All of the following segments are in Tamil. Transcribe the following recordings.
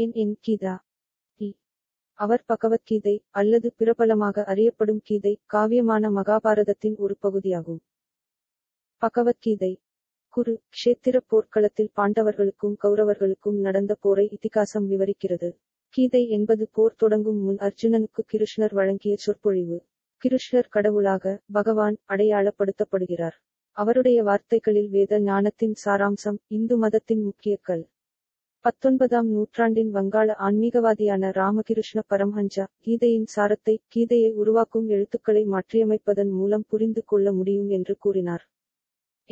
ஏன் என் கீதா? அவர் பகவத்கீதை அல்லது பிரபலமாக அறியப்படும் கீதை காவியமான மகாபாரதத்தின் ஒரு பகுதியாகும். பகவத்கீதை குரு க்ஷேத்திர போர்க்களத்தில் பாண்டவர்களுக்கும் கௌரவர்களுக்கும் நடந்த போரை இதிகாசம் விவரிக்கிறது. கீதை என்பது போர் தொடங்கும் முன் அர்ஜுனனுக்கு கிருஷ்ணர் வழங்கிய சொற்பொழிவு. கிருஷ்ணர் கடவுளாக பகவான் அடையாளப்படுத்தப்படுகிறார். அவருடைய வார்த்தைகளில் வேத ஞானத்தின் சாராம்சம், இந்து மதத்தின் முக்கிய கல். 19ஆம் நூற்றாண்டின் வங்காள ஆன்மீகவாதியான ராமகிருஷ்ண பரமஹன்சா கீதையின் சாரத்தை கீதையை உருவாக்கும் எழுத்துக்களை மாற்றியமைப்பதன் மூலம் புரிந்து கொள்ள முடியும் என்று கூறினார்.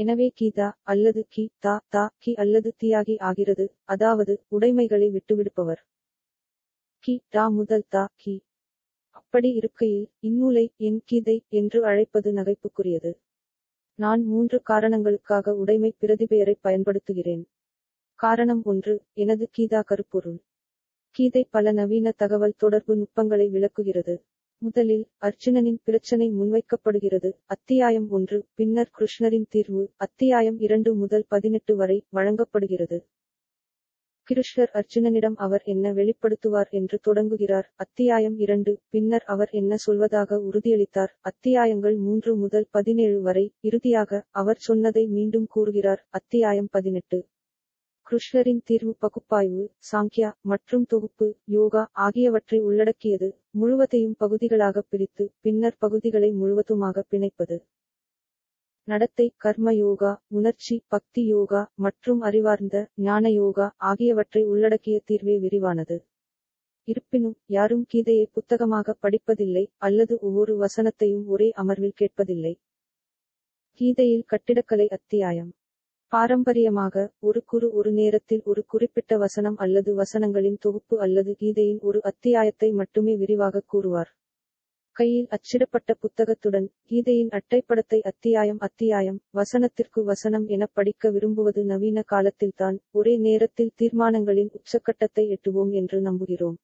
எனவே கீதா அல்லது கி தா தா கி அல்லது தியாகி ஆகிறது, அதாவது உடைமைகளை விட்டுவிடுப்பவர். கி டா முதல் தா கி. அப்படி இருக்கையில் இந்நூலை என் கீதை என்று அழைப்பது நகைப்புக்குரியது. நான் 3 காரணங்களுக்காக உடைமை பிரதிபெயரை பயன்படுத்துகிறேன். காரணம் 1, எனது கீதா கருப்பொருள். கீதை பல நவீன தகவல் தொடர்பு நுட்பங்களை விளக்குகிறது. முதலில் அர்ஜுனனின் பிரச்சனை முன்வைக்கப்படுகிறது, அத்தியாயம் 1, பின்னர் கிருஷ்ணரின் தீர்வு அத்தியாயம் 2 முதல் 18 வரை வழங்கப்படுகிறது. கிருஷ்ணர் அர்ஜுனனிடம் அவர் என்ன வெளிப்படுத்துவார் என்று தொடங்குகிறார், அத்தியாயம் 2, பின்னர் அவர் என்ன சொல்வதாக உறுதியளித்தார், அத்தியாயங்கள் 3 முதல் 17 வரை. இறுதியாக அவர் சொன்னதை மீண்டும் கூறுகிறார், அத்தியாயம் 18. கிருஷ்ணரின் தீர்வு பகுப்பாய்வு, சாங்கியா மற்றும் தொகுப்பு யோகா ஆகியவற்றை உள்ளடக்கியது. முழுவதையும் பகுதிகளாக பிரித்து பின்னர் பகுதிகளை முழுவதுமாக பிணைப்பது. நடத்தை கர்ம யோகா, உணர்ச்சி பக்தி யோகா மற்றும் அறிவார்ந்த ஞான யோகா ஆகியவற்றை உள்ளடக்கிய தீர்வே விரிவானது. இருப்பினும் யாரும் கீதையை புத்தகமாக படிப்பதில்லை அல்லது ஒவ்வொரு வசனத்தையும் ஒரே அமர்வில் கேட்பதில்லை. கீதையில் கட்டிடக்கலை அத்தியாயம் பாரம்பரியமாக ஒரு குரு ஒரு நேரத்தில் ஒரு குறிப்பிட்ட வசனம் அல்லது வசனங்களின் தொகுப்பு அல்லது கீதையின் ஒரு அத்தியாயத்தை மட்டுமே விரிவாக கூறுவார். கையில் அச்சிடப்பட்ட புத்தகத்துடன் கீதையின் அட்டைப்படத்தை அத்தியாயம் வசனத்திற்கு வசனம் என படிக்க விரும்புவது நவீன காலத்தில்தான். ஒரே நேரத்தில் தீர்மானங்களின் உச்சக்கட்டத்தை எட்டுவோம் என்று நம்புகிறோம்.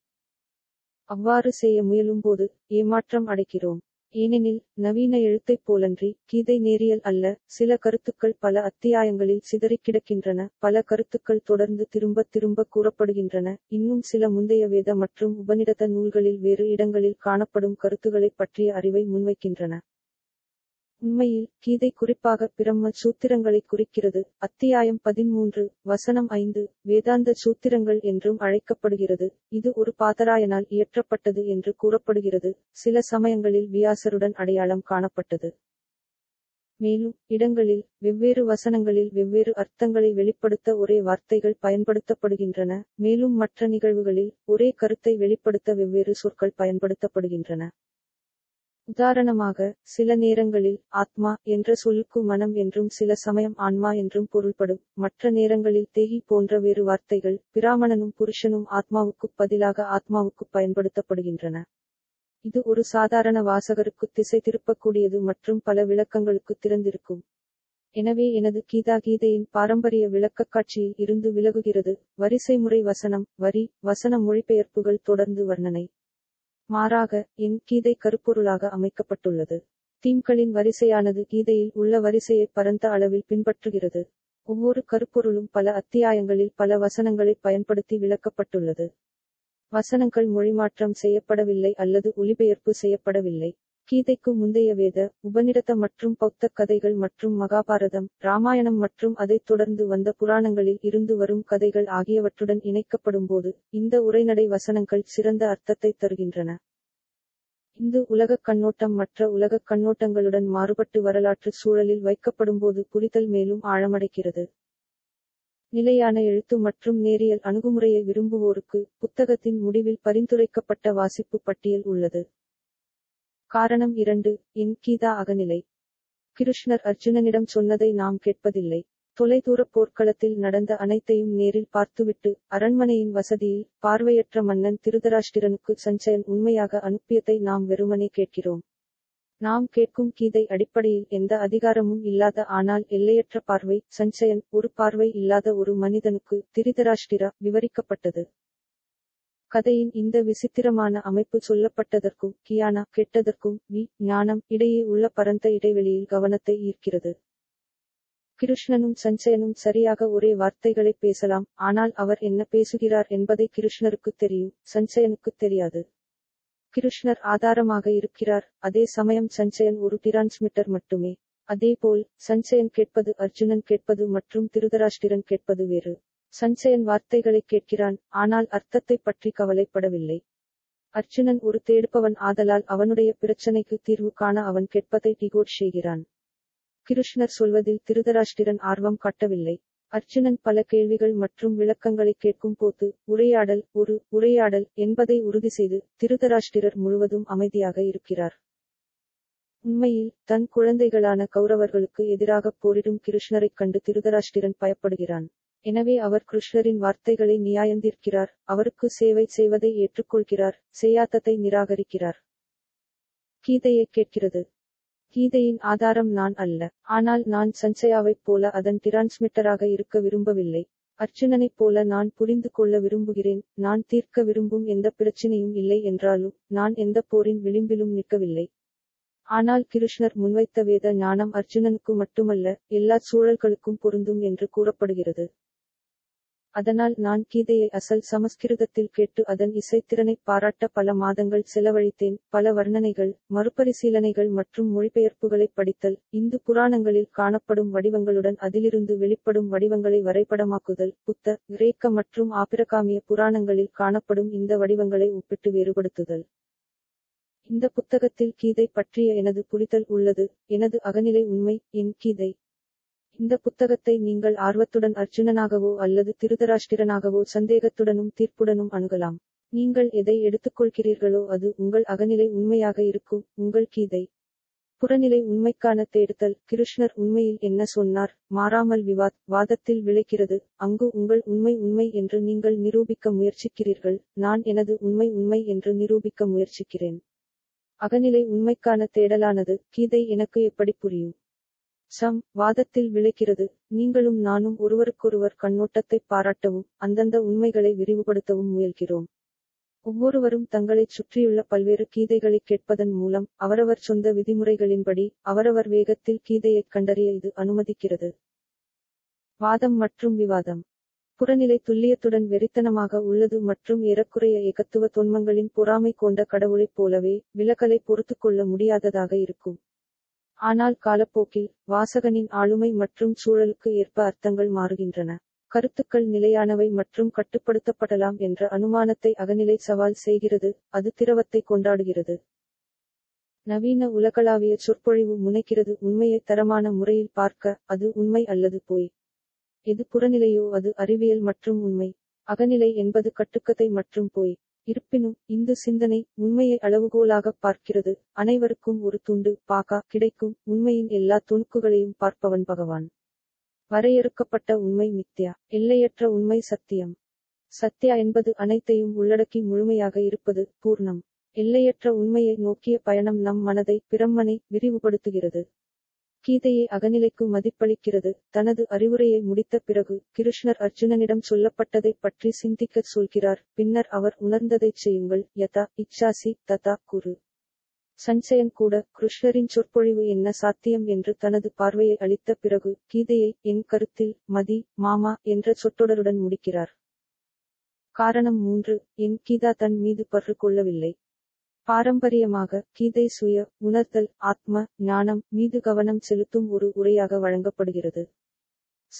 அவ்வாறு செய்ய முயலும்போது ஏமாற்றம் அடைகிறோம். ஏனெனில் நவீன எழுத்தைப் போலன்றி கீதை நேரியல் அல்ல. சில கருத்துக்கள் பல அத்தியாயங்களில் சிதறி கிடக்கின்றன, பல கருத்துக்கள் தொடர்ந்து திரும்ப திரும்ப கூறப்படுகின்றன. இன்னும் சில முந்தைய வேத மற்றும் உபநிடத நூல்களில் வேறு இடங்களில் காணப்படும் கருத்துகளைப் பற்றிய அறிவை முன்வைக்கின்றன. உண்மையில் கீதை குறிப்பாக பிரம்ம சூத்திரங்களை குறிக்கிறது. அத்தியாயம் 13 வசனம் 5 வேதாந்த சூத்திரங்கள் என்றும் அழைக்கப்படுகிறது. இது ஒரு பாதராயனால் இயற்றப்பட்டது என்று கூறப்படுகிறது. சில சமயங்களில் வியாசருடன் அடையாளம் காணப்பட்டது. மேலும் இடங்களில் வெவ்வேறு வசனங்களில் வெவ்வேறு அர்த்தங்களை வெளிப்படுத்த ஒரே வார்த்தைகள் பயன்படுத்தப்படுகின்றன. மேலும் மற்ற நிகழ்வுகளில் ஒரே கருத்தை வெளிப்படுத்த வெவ்வேறு சொற்கள் பயன்படுத்தப்படுகின்றன. உதாரணமாக சில நேரங்களில் ஆத்மா என்ற சொல்லுக்கு மனம் என்றும் சில சமயம் ஆன்மா என்றும் பொருள்படும். மற்ற நேரங்களில் தேகி போன்ற வேறு வார்த்தைகள் பிராமணனும் புருஷனும் ஆத்மாவுக்கு பதிலாக ஆத்மாவுக்கு பயன்படுத்தப்படுகின்றன. இது ஒரு சாதாரண வாசகருக்கு திசை திருப்பக்கூடியது மற்றும் பல விளக்கங்களுக்கு திறந்திருக்கும். எனவே எனது கீதா கீதையின் பாரம்பரிய விளக்கக் காட்சியில் இருந்து விலகுகிறது. வரிசைமுறை வசனம் வரி வசன மொழிபெயர்ப்புகள் தொடர்ந்து வர்ணனை. மாறாக என் கீதை கருப்பொருளாக அமைக்கப்பட்டுள்ளது. தீம்களின் வரிசையானது கீதையில் உள்ள வரிசையை பரந்த அளவில் பின்பற்றுகிறது. ஒவ்வொரு கருப்பொருளும் பல அத்தியாயங்களில் பல வசனங்களை பயன்படுத்தி விளக்கப்பட்டுள்ளது. வசனங்கள் மொழிமாற்றம் செய்யப்படவில்லை அல்லது ஒலிபெயர்ப்பு செய்யப்படவில்லை. கீதைக்கு முந்தைய வேத உபநிடத மற்றும் பௌத்த கதைகள் மற்றும் மகாபாரதம் ராமாயணம் மற்றும் அதைத் தொடர்ந்து வந்த புராணங்களில் இருந்து வரும் கதைகள் ஆகியவற்றுடன் இணைக்கப்படும் போது இந்த உரைநடை வசனங்கள் சிறந்த அர்த்தத்தை தருகின்றன. இந்து உலகக் கண்ணோட்டம் மற்ற உலகக் கண்ணோட்டங்களுடன் மாறுபட்டு வரலாற்று சூழலில் வைக்கப்படும் போது புரிதல் மேலும் ஆழமடைகிறது. நிலையான எழுத்து மற்றும் நேரியல் அணுகுமுறையை விரும்புவோருக்கு புத்தகத்தின் முடிவில் பரிந்துரைக்கப்பட்ட வாசிப்பு பட்டியல் உள்ளது. காரணம் 2 என் கீதா அகநிலை. கிருஷ்ணர் அர்ஜுனனிடம் சொன்னதை நாம் கேட்பதில்லை. தொலைதூர போர்க்களத்தில் நடந்த அனைத்தையும் நேரில் பார்த்துவிட்டு அரண்மனையின் வசதியில் பார்வையற்ற மன்னன் திருதராஷ்டிரனுக்கு சஞ்சயன் உண்மையாக அனுப்பியதை நாம் வெறுமனே கேட்கிறோம். நாம் கேட்கும் கீதை அடிப்படையில் எந்த அதிகாரமும் இல்லாத ஆனால் எல்லையற்ற பார்வை சஞ்சயன் ஒரு பார்வை இல்லாத ஒரு மனிதனுக்கு திருதராஷ்டிரா விவரிக்கப்பட்டது. கதையின் இந்த விசித்திரமான அமைப்பு சொல்லப்பட்டதற்கும் கியானா கெட்டதற்கும் வி ஞானம் இடையே உள்ள பரந்த இடைவெளியில் கவனத்தை ஈர்க்கிறது. கிருஷ்ணனும் சஞ்சயனும் சரியாக ஒரே வார்த்தைகளை பேசலாம். ஆனால் அவர் என்ன பேசுகிறார் என்பதை கிருஷ்ணருக்கு தெரியும், சஞ்சயனுக்கு தெரியாது. கிருஷ்ணர் ஆதாரமாக இருக்கிறார், அதே சமயம் சஞ்சயன் ஒரு டிரான்ஸ்மிட்டர் மட்டுமே. அதேபோல் சஞ்சயன் கேட்பது, அர்ஜுனன் கேட்பது மற்றும் திருதராஷ்டிரன் கேட்பது வேறு. சஞ்சயன் வார்த்தைகளை கேட்கிறான், ஆனால் அர்த்தத்தை பற்றி கவலைப்படவில்லை. அர்ஜுனன் ஒரு தேடுபவன், ஆதலால் அவனுடைய பிரச்சனைக்கு தீர்வு காண அவன் கேட்பதை டிகோட் செய்கிறான். கிருஷ்ணர் சொல்வதில் திருதராஷ்டிரன் ஆர்வம் காட்டவில்லை. அர்ஜுனன் பல கேள்விகள் மற்றும் விளக்கங்களை கேட்கும் போது ஒரு உரையாடல் என்பதை உறுதி செய்து திருதராஷ்டிரர் முழுவதும் அமைதியாக இருக்கிறார். உண்மையில் தன் குழந்தைகளான கௌரவர்களுக்கு எதிராக போரிடும் கிருஷ்ணரைக் கண்டு திருதராஷ்டிரன் பயப்படுகிறான். எனவே அவர் கிருஷ்ணரின் வார்த்தைகளை நியாயந்தீர்க்கிறார், அவருக்கு சேவை செய்வதை ஏற்றுக்கொள்கிறார், செய்யாததை நிராகரிக்கிறார். கீதையை கேட்கிறது. கீதையின் ஆதாரம் நான் அல்ல, ஆனால் நான் சஞ்சயாவைப் போல அதன் டிரான்ஸ்மிட்டராக இருக்க விரும்பவில்லை. அர்ஜுனனைப் போல நான் புரிந்து கொள்ள விரும்புகிறேன். நான் தீர்க்க விரும்பும் எந்த பிரச்சனையும் இல்லை என்றாலும் நான் எந்த போரின் விளிம்பிலும் நிற்கவில்லை. ஆனால் கிருஷ்ணர் முன்வைத்த வேத ஞானம் அர்ஜுனனுக்கு மட்டுமல்ல, எல்லா சூழல்களுக்கும் பொருந்தும் என்று கூறப்படுகிறது. அதனால் நான் கீதையை அசல் சமஸ்கிருதத்தில் கேட்டு அதன் இசைத்திறனை பாராட்ட பல மாதங்கள் செலவழித்தேன். பல வர்ணனைகள், மறுபரிசீலனைகள் மற்றும் மொழிபெயர்ப்புகளை படித்தல், இந்து புராணங்களில் காணப்படும் வடிவங்களுடன் அதிலிருந்து வெளிப்படும் வடிவங்களை வரைபடமாக்குதல், புத்த, கிரேக்க மற்றும் ஆபிரகாமிய புராணங்களில் காணப்படும் இந்த வடிவங்களை ஒப்பிட்டு வேறுபடுத்துதல். இந்த புத்தகத்தில் கீதை பற்றிய எனது புரிதல் உள்ளது, எனது அகநிலை உண்மை, என் கீதை. இந்த புத்தகத்தை நீங்கள் ஆர்வத்துடன் அர்ஜுனனாகவோ அல்லது திருதராஷ்டிரனாகவோ சந்தேகத்துடனும் தீர்ப்புடனும் அணுகலாம். நீங்கள் எதை எடுத்துக்கொள்கிறீர்களோ அது உங்கள் அகநிலை உண்மையாக இருக்கும், உங்கள் கீதை. புறநிலை உண்மைக்கான தேடுதல். கிருஷ்ணர் உண்மையில் என்ன சொன்னார் மாறாமல் வாதத்தில் விளைகிறது. அங்கு உங்கள் உண்மை உண்மை என்று நீங்கள் நிரூபிக்க முயற்சிக்கிறீர்கள், நான் எனது உண்மை உண்மை என்று நிரூபிக்க முயற்சிக்கிறேன். அகநிலை உண்மைக்கான தேடலானது. கீதை எனக்கு எப்படி புரியும்? வாதத்தில் விளைக்கிறது. நீங்களும் நானும் ஒருவருக்கொருவர் கண்ணோட்டத்தை பாராட்டவும் அந்தந்த உண்மைகளை விரிவுபடுத்தவும் முயல்கிறோம். ஒவ்வொருவரும் தங்களைச் சுற்றியுள்ள பல்வேறு கீதைகளை கேட்பதன் மூலம் அவரவர் சொந்த விதிமுறைகளின்படி அவரவர் வேகத்தில் கீதையை கண்டறிய இது அனுமதிக்கிறது. வாதம் மற்றும் விவாதம். புறநிலை துல்லியத்துடன் வெறித்தனமாக உள்ளது மற்றும் ஏறக்குறைய ஏகத்துவ தொன்மங்களின் பொறாமை கொண்ட கடவுளைப் போலவே விலகலை பொறுத்துக்கொள்ள முடியாததாக இருக்கும். ஆனால் காலப்போக்கில் வாசகனின் ஆளுமை மற்றும் சூழலுக்கு ஏற்ப அர்த்தங்கள் மாறுகின்றன. கருத்துக்கள் நிலையானவை மற்றும் கட்டுப்படுத்தப்படலாம் என்ற அனுமானத்தை அகநிலை சவால் செய்கிறது, அது திரவத்தை கொண்டாடுகிறது. நவீன உலகளாவிய சொற்பொழிவு முனைக்கிறது உண்மையை தரமான முறையில் பார்க்க, அது உண்மை அல்லது போய். எது புறநிலையோ அது அறிவியல் மற்றும் உண்மை. அகநிலை என்பது கட்டுக்கதை மற்றும் போய். இருப்பினும் இந்து சிந்தனை உண்மையை அளவுகோலாக பார்க்கிறது. அனைவருக்கும் ஒரு துண்டு பாக்கா கிடைக்கும். உண்மையின் எல்லா துணுக்குகளையும் பார்ப்பவன் பகவான். வரையறுக்கப்பட்ட உண்மை மித்யா, எல்லையற்ற உண்மை சத்தியம். சத்யா என்பது அனைத்தையும் உள்ளடக்கி முழுமையாக இருப்பது, பூர்ணம். எல்லையற்ற உண்மையை நோக்கிய பயணம் நம் மனதை பிரம்மனை விரிவுபடுத்துகிறது. கீதையை அகநிலைக்கு மதிப்பளிக்கிறது. தனது அறிவுரையை முடித்த பிறகு கிருஷ்ணர் அர்ஜுனனிடம் சொல்லப்பட்டதை பற்றி சிந்திக்கச் சொல்கிறார். பின்னர் அவர் உணர்ந்ததைச் செய்யுங்கள், யதா இச்சாசி ததா குரு. சஞ்சயன் கூட கிருஷ்ணரின் சொற்பொழிவு என்ன சாத்தியம் என்று தனது பார்வையை அளித்த பிறகு கீதையை என் கருத்தில் மதி மாமா என்ற சொற்றொடருடன் முடிக்கிறார். காரணம் 3. என் கீதா தன் மீது பற்று கொள்ளவில்லை. பாரம்பரியமாக கீதை சுய உணர்தல், ஆத்ம ஞானம் மீது கவனம் செலுத்தும் ஒரு உரையாக வழங்கப்படுகிறது.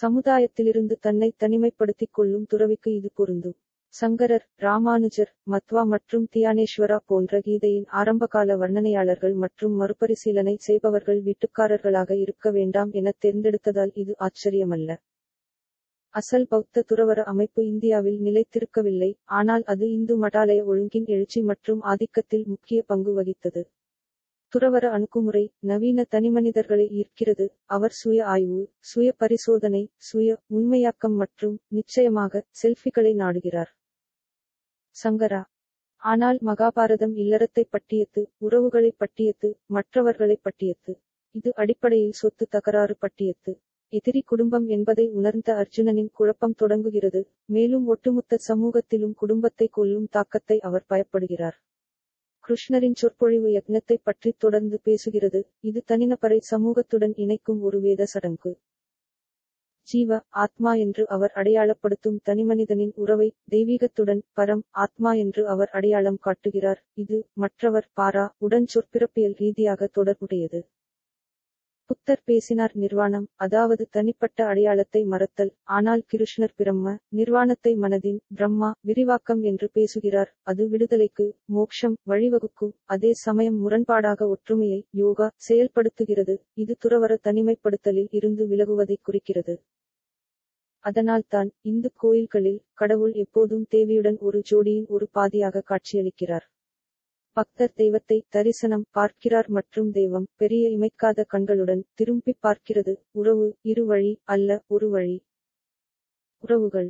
சமுதாயத்திலிருந்து தன்னை தனிமைப்படுத்திக் கொள்ளும் துறவிக்கு இது பொருந்தும். சங்கரர், ராமானுஜர், மத்வா மற்றும் தியானேஸ்வரா போன்ற கீதையின் ஆரம்பகால வர்ணனையாளர்கள் மற்றும் மறுபரிசீலனை செய்பவர்கள் வீட்டுக்காரர்களாக இருக்க வேண்டாம் என தேர்ந்தெடுத்ததால் இது ஆச்சரியமல்ல. அசல் பௌத்த துறவர அமைப்பு இந்தியாவில் நிலைத்திருக்கவில்லை, ஆனால் அது இந்து மடாலய ஒழுங்கின் எழுச்சி மற்றும் ஆதிக்கத்தில் முக்கிய பங்கு வகித்தது. துறவர அணுகுமுறை நவீன தனிமனிதர்களை ஈர்க்கிறது. அவர் சுய ஆய்வு, சுய பரிசோதனை, சுய உண்மையாக்கம் மற்றும் நிச்சயமாக செல்ஃபிகளை நாடுகிறார். சங்கரா ஆனால் மகாபாரதம் இல்லறத்தை பற்றியது, உறவுகளை பற்றியது, மற்றவர்களை பற்றியது. இது அடிப்படையில் சொத்து தகராறு பற்றியது. எதிரி குடும்பம் என்பதை உணர்ந்த அர்ஜுனனின் குழப்பம் தொடங்குகிறது. மேலும் ஒட்டுமொத்த சமூகத்திலும் குடும்பத்தை கொல்லும் தாக்கத்தை அவர் பயப்படுகிறார். கிருஷ்ணரின் சொற்பொழிவு யக்ஞத்தை பற்றி தொடர்ந்து பேசுகிறது. இது தனிநபரை சமூகத்துடன் இணைக்கும் ஒரு வேத சடங்கு. ஜீவ ஆத்மா என்று அவர் அடையாளப்படுத்தும் தனிமனிதனின் உறவை தெய்வீகத்துடன் பரம் ஆத்மா என்று அவர் அடையாளம் காட்டுகிறார். இது மற்றவர் பாரா உடன் சொற்பிறப்பியல் ரீதியாக தொடர்புடையது. புத்தர் பேசினார் நிர்வாணம், அதாவது தனிப்பட்ட அடையாளத்தை மறத்தல். ஆனால் கிருஷ்ணர் பிரம்ம நிர்வாணத்தை மனதின் பிரம்மா விரிவாக்கம் என்று பேசுகிறார். அது விடுதலைக்கு மோட்சம் வழிவகுக்கும், அதே சமயம் முரண்பாடாக ஒற்றுமையை யோகா செயல்படுத்துகிறது. இது துறவற தனிமைப்படுத்தலில் இருந்து விலகுவதை குறிக்கிறது. அதனால்தான் இந்து கோயில்களில் கடவுள் எப்போதும் தேவியுடன் ஒரு ஜோடியின் ஒரு பாதியாக காட்சியளிக்கிறார். பக்தர் தெய்வத்தை தரிசனம் பார்க்கிறார் மற்றும் தெய்வம் பெரிய இமைக்காத கண்களுடன் திரும்பி பார்க்கிறது. உறவு இரு வழி அல்ல, ஒரு வழி உறவுகள்.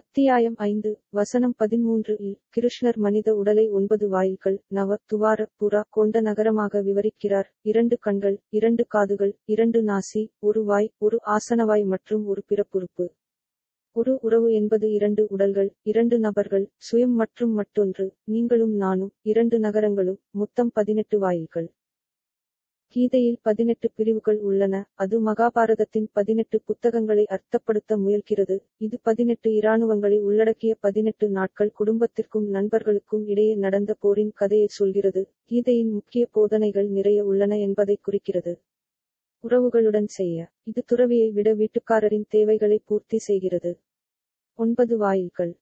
அத்தியாயம் 5 வசனம் 13 இல் கிருஷ்ணர் மனித உடலை 9 வாயில்கள் 9 துவார புறா கொண்ட நகரமாக விவரிக்கிறார். 2 கண்கள், 2 காதுகள், 2 நாசி, 1 வாய், 1 ஆசனவாய் மற்றும் 1 பிறப்புறுப்பு. ஒரு உறவு என்பது 2 உடல்கள், 2 நபர்கள், சுயம் மற்றும் மற்றொன்று நீங்களும் நானும், 2 நகரங்களும், மொத்தம் 18 வாயில்கள். கீதையில் 18 பிரிவுகள் உள்ளன. அது மகாபாரதத்தின் 18 புத்தகங்களை அர்த்தப்படுத்த முயல்கிறது. இது 18 இராணுவங்களை உள்ளடக்கிய 18 நாட்கள் குடும்பத்திற்கும் நண்பர்களுக்கும் இடையே நடந்த போரின் கதையை சொல்கிறது. கீதையின் முக்கிய போதனைகள் நிறைய உள்ளன என்பதை குறிக்கிறது. உறவுகளுடன் செய்ய இது துறவியை விட வீட்டுக்காரரின் தேவைகளை பூர்த்தி செய்கிறது. 9 வாயில்கள்.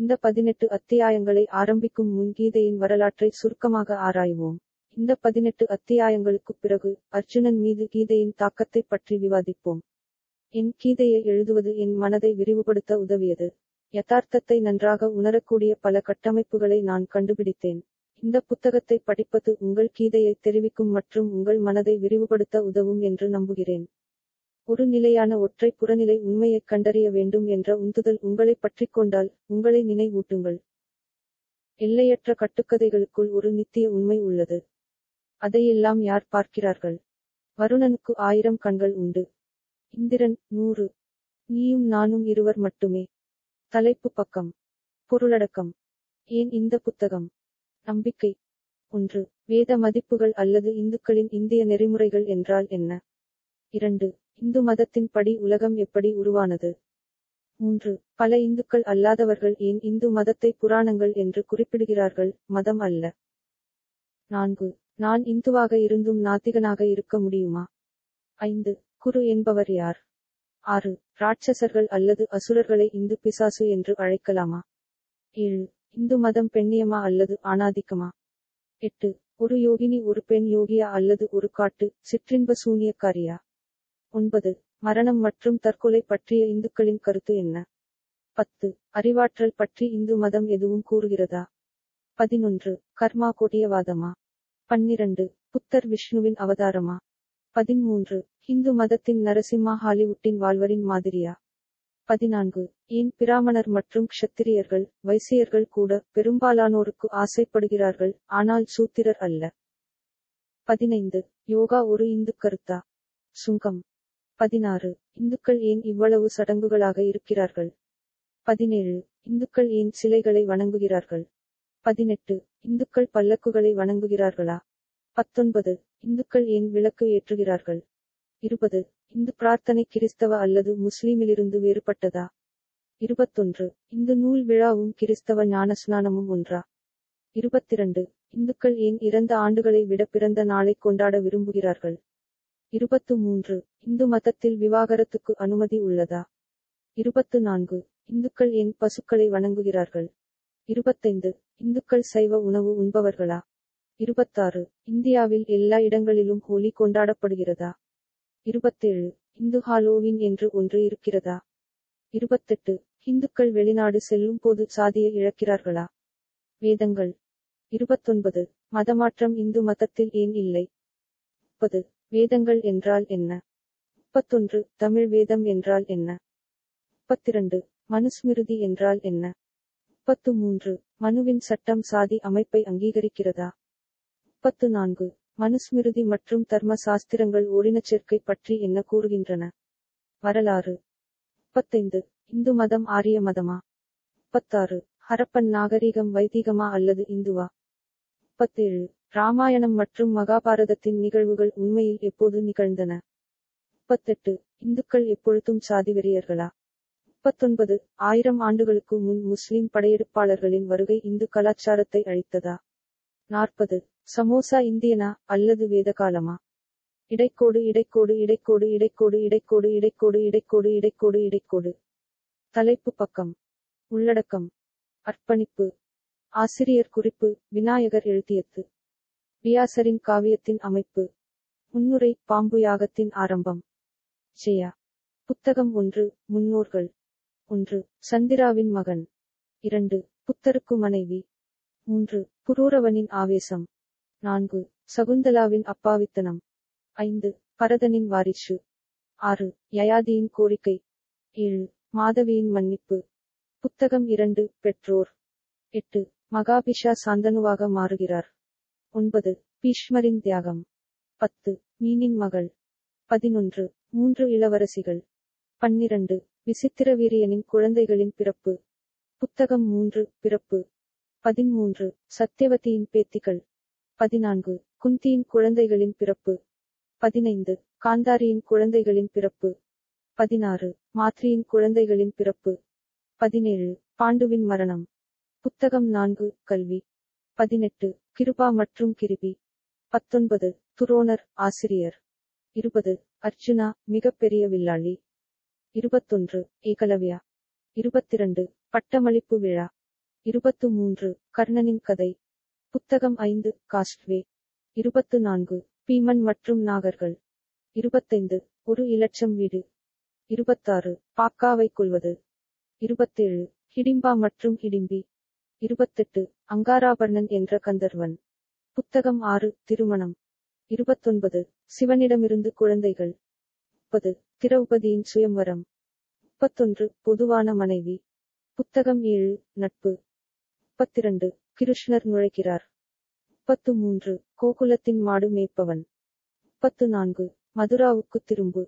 இந்த 18 அத்தியாயங்களை ஆரம்பிக்கும் முன் கீதையின் வரலாற்றை சுருக்கமாக ஆராய்வோம். இந்த 18 அத்தியாயங்களுக்கு பிறகு அர்ஜுனன் மீது கீதையின் தாக்கத்தை பற்றி விவாதிப்போம். என் கீதையை எழுதுவது என் மனதை விரிவுபடுத்த உதவியது. யதார்த்தத்தை நன்றாக உணரக்கூடிய பல கட்டமைப்புகளை நான் கண்டுபிடித்தேன். இந்த புத்தகத்தை படிப்பது உங்கள் கீதையை தெரிவிக்கும் மற்றும் உங்கள் மனதை விரிவுபடுத்த உதவும் என்று நம்புகிறேன். ஒரு நிலையான ஒற்றை புறநிலை உண்மையை கண்டறிய வேண்டும் என்ற உந்துதல் உங்களை பற்றிக் கொண்டால் உங்களை நினைவூட்டுங்கள். எல்லையற்ற கட்டுக்கதைகளுக்குள் ஒரு நித்திய உண்மை உள்ளது. அதையெல்லாம் யார் பார்க்கிறார்கள்? வருணனுக்கு 1000 கண்கள் உண்டு, இந்திரன் 100, நீயும் நானும் இருவர் மட்டுமே. தலைப்பு பக்கம் பொருளடக்கம். ஏன் இந்த புத்தகம்? நம்பிக்கை. 1. வேத மதிப்புகள் அல்லது இந்துக்களின் இந்திய நெறிமுறைகள் என்றால் என்ன? 2. இந்து மதத்தின் படி உலகம் எப்படி உருவானது? 3. பல இந்துக்கள் அல்லாதவர்கள் ஏன் இந்து மதத்தை புராணங்கள் என்று குறிப்பிடுகிறார்கள், மதம் அல்ல? 4. நான் இந்துவாக இருந்தும் நாத்திகனாக இருக்க முடியுமா? 5. குரு என்பவர் யார்? 6. ராட்சசர்கள் அல்லது அசுரர்களை இந்து பிசாசு என்று அழைக்கலாமா? 7. இந்து மதம் பெண்ணியமா அல்லது ஆணாதிக்கமா? 8. ஒரு யோகினி ஒரு பெண் யோகியா அல்லது ஒரு காட்டு சிற்றின்ப சூனியக்காரியா? 9. மரணம் மற்றும் தற்கொலை பற்றிய இந்துக்களின் கருத்து என்ன? 10. அறிவாற்றல் பற்றி இந்து மதம் எதுவும் கூறுகிறதா? 11. கர்மா கோட்டியவாதமா? 12. புத்தர் விஷ்ணுவின் அவதாரமா? 13. இந்து மதத்தின் நரசிம்மா ஹாலிவுட்டின் வாழ்வரின் மாதிரியா? 14. ஏன் பிராமணர் மற்றும் க்ஷத்திரியர்கள் வைசியர்கள் கூட பெரும்பாலானோருக்கு ஆசைப்படுகிறார்கள் ஆனால் சூத்திரர் அல்ல? 15. யோகா ஒரு இந்து கருத்தா? சுங்கம். 16. இந்துக்கள் ஏன் இவ்வளவு சடங்குகளாக இருக்கிறார்கள்? 17. இந்துக்கள் ஏன் சிலைகளை வணங்குகிறார்கள்? 18. இந்துக்கள் பல்லக்குகளை வணங்குகிறார்களா? 19. இந்துக்கள் ஏன் விளக்கு ஏற்றுகிறார்கள்? 20. இந்து பிரார்த்தனை கிறிஸ்தவ அல்லது முஸ்லீமிலிருந்து வேறுபட்டதா? 21. இந்து நூல் விழாவும் கிறிஸ்தவ ஞானஸ்நானமும் ஒன்றா? 22. இந்துக்கள் ஏன் இறந்த ஆண்டுகளை விட பிறந்த நாளை கொண்டாட விரும்புகிறார்கள்? 23. இந்து மதத்தில் விவாகரத்துக்கு அனுமதி உள்ளதா? 24. இந்துக்கள் ஏன் பசுக்களை வணங்குகிறார்கள்? 25. இந்துக்கள் சைவ உணவு உண்பவர்களா? 26. இந்தியாவில் எல்லா இடங்களிலும் ஹோலி கொண்டாடப்படுகிறதா? 27. இந்து ஹாலோவின் என்று ஒன்று இருக்கிறதா? 28. இந்துக்கள் வெளிநாடு செல்லும் போது சாதியை இழக்கிறார்களா? வேதங்கள். 29. மதமாற்றம் இந்து மதத்தில் ஏன் இல்லை? 30. வேதங்கள் என்றால் என்ன? 31. தமிழ் வேதம் என்றால் என்ன? 32. மனுஸ்மிருதி என்றால் என்ன? 33. மனுவின் சட்டம் சாதி அமைப்பை அங்கீகரிக்கிறதா? 34. மனுஸ்மிருதி மற்றும் தர்ம சாஸ்திரங்கள் ஓரினச்சேர்க்கை பற்றி என்ன கூறுகின்றன? வரலாறு. 35. இந்து மதம் ஆரிய மதமா? 36. ஹரப்பன் நாகரீகம் வைதிகமா அல்லது இந்துவா? 37. ராமாயணம் மற்றும் மகாபாரதத்தின் நிகழ்வுகள் உண்மையில் எப்போது நிகழ்ந்தன? 38. இந்துக்கள் எப்பொழுதும் சாதிவெறியர்களா? 39. 1000 ஆண்டுகளுக்கு முன் முஸ்லிம் படையெடுப்பாளர்களின் வருகை இந்து கலாச்சாரத்தை அழித்ததா? 40. சமோசா இந்தியனா அல்லது வேதகாலமா? இடைக்கோடு இடைக்கோடு இடைக்கோடு இடைக்கோடு இடைக்கோடு இடைக்கோடு இடைக்கோடு இடைக்கோடு இடைக்கோடு. தலைப்பு பக்கம். உள்ளடக்கம். அர்ப்பணிப்பு. ஆசிரியர் குறிப்பு. விநாயகர் எழுதியது. வியாசரின் காவியத்தின் அமைப்பு. முன்னுரை. பாம்பு யாகத்தின் ஆரம்பம். ஜெயா. புத்தகம் 1. முன்னோர்கள். 1. சந்திராவின் மகன். 2. புத்தருக்கு மனைவி. 3. புரூரவனின் ஆவேசம். 4. சகுந்தலாவின் அப்பாவித்தனம். 5. பரதனின் வாரிசு. 6. யயாதியின் கோரிக்கை. 7. மாதவியின் மன்னிப்பு. புத்தகம் 2. பெற்றோர். 8. மகாபிஷா சாந்தனுவாக மாறுகிறார். 9. பீஷ்மரின் தியாகம். 10. மீனின் மகள். 11. 3 இளவரசிகள். 12. விசித்திர வீரியனின் குழந்தைகளின் பிறப்பு. புத்தகம் 3. பிறப்பு. 13. சத்தியவதியின் பேத்திகள். 14. குந்தியின் குழந்தைகளின் பிறப்பு. 15. காந்தாரியின் குழந்தைகளின் பிறப்பு. 16. மாத்ரியின் குழந்தைகளின் பிறப்பு. 17. பாண்டுவின் மரணம். புத்தகம் 4. கல்வி. 18. கிருபா மற்றும் கிருபி. 19. துரோணர் ஆசிரியர். 20. அர்ஜுனா மிகப்பெரிய வில்லாளி. 21. ஏகலவ்யா. 22. பட்டமளிப்பு விழா. 23. கர்ணனின் கதை. புத்தகம் 5. காஸ்ட்வே. 24. பீமன் மற்றும் நாகர்கள். 25. 1,00,000 வீடு. 26. பாக்காவை கொள்வது. 27. ஹிடிம்பா மற்றும் ஹிடிம்பி. 28. அங்காராபர்ணன் என்ற கந்தர்வன். புத்தகம் 6. திருமணம். 29. சிவனிடமிருந்து குழந்தைகள். 30. திரௌபதியின் சுயம்வரம். 31. பொதுவான மனைவி. புத்தகம் 7. நட்பு. 32. கிருஷ்ணர் நுழைக்கிறார். 33. கோகுலத்தின் மாடு மேய்ப்பவன். 34. மதுராவுக்கு திரும்பு.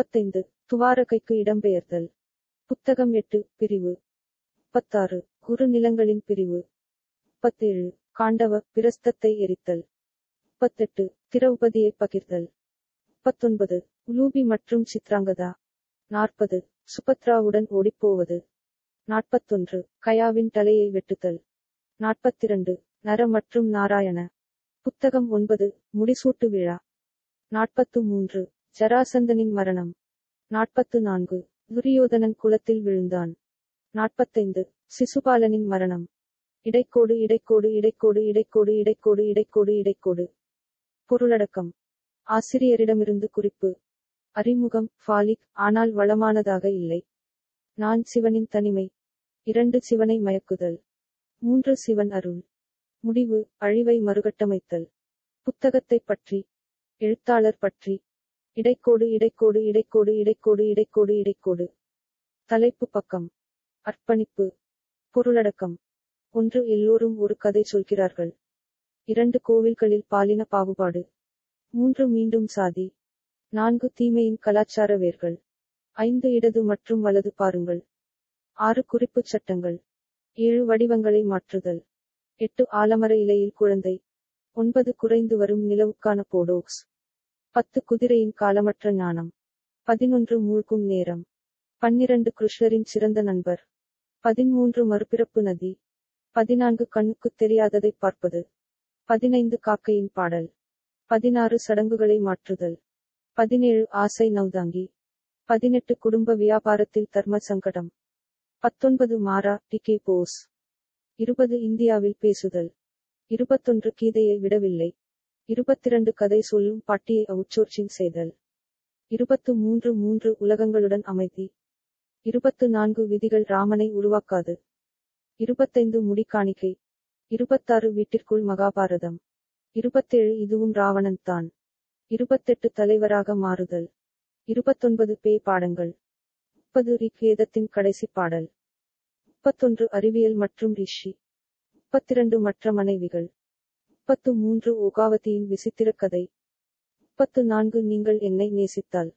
35. துவாரகைக்கு இடம்பெயர்தல். புத்தகம் 8. பிரிவு. 16. குரு நிலங்களின் பிரிவு. 17. காண்டவ பிரஸ்தத்தை எரித்தல். 18. திரௌபதியை பகிர்தல். 19. உலூபி மற்றும் சித்ராங்கதா. 40. சுபத்ராவுடன் ஓடிப்போவது. 41. கயாவின் தலையை வெட்டுதல். 42. நர மற்றும் நாராயண. புத்தகம் 9. முடிசூட்டு விழா. 43. ஜராசந்தனின் மரணம். 44. துரியோதனன் குளத்தில் விழுந்தான். 45. சிசுபாலனின் மரணம். இடைக்கோடு இடைக்கோடு இடைக்கோடு இடைக்கோடு இடைக்கோடு இடைக்கோடு இடைக்கோடு. பொருளடக்கம். ஆசிரியரிடமிருந்து குறிப்பு. அறிமுகம் ஃபாலிக், ஆனால் வளமானதாக இல்லை. 4. சிவனின் தனிமை. 2. சிவனை மயக்குதல். 3. சிவன் அருள். முடிவு அழிவை மறுகட்டமைத்தல். புத்தகத்தை பற்றி. எழுத்தாளர் பற்றி. இடைக்கோடு இடைக்கோடு இடைக்கோடு இடைக்கோடு இடைக்கோடு இடைக்கோடு. தலைப்பு பக்கம். அர்ப்பணிப்பு. பொருளடக்கம். 1. எல்லோரும் ஒரு கதை சொல்கிறார்கள். 2. கோவில்களில் பாலின பாகுபாடு. 3. மீண்டும் சாதி. 4. தீமையின் கலாச்சார வேர்கள். 5. இடது மற்றும் வலது பாருங்கள். 6. குறிப்புச் சட்டங்கள். 7. வடிவங்களை மாற்றுதல். 8. ஆலமர இலையில் குழந்தை. 9. குறைந்து வரும் நிலவுக்கான போடோக்ஸ். 10. குதிரையின் காலமற்ற ஞானம். 11. மூழ்கும் நேரம். 12. கிருஷ்ணரின் சிறந்த நண்பர். 13. மறுபிறப்பு நதி. 14. கண்ணுக்கு தெரியாததை பார்ப்பது. 15. காக்கையின் பாடல். 16. சடங்குகளை மாற்றுதல். 17. ஆசை நௌதாங்கி. 18. குடும்ப வியாபாரத்தில் தர்ம சங்கடம். 19. மாரா டிகே போஸ். 20. இந்தியாவில் பேசுதல். 21. கீதையை விடவில்லை. 22. கதை சொல்லும் பாட்டியை அவுட்சோர்சிங் செய்தல். 23. 3 உலகங்களுடன் அமைதி. 24. விதிகள் ராமனை உருவாக்காது. 25. முடி காணிக்கை. 26. வீட்டிற்குள் மகாபாரதம். 27. இதுவும் ராவணன் தான். 28. தலைவராக மாறுதல். 29. பேய் பாடங்கள். 30. ரிக்வேதத்தின் கடைசி பாடல். 31. அறிவியல் மற்றும் ரிஷி. 32. மற்ற மனைவிகள். 33. ஓகாவதியின் விசித்திர கதை. 34. நீங்கள் என்னை நேசித்தால்.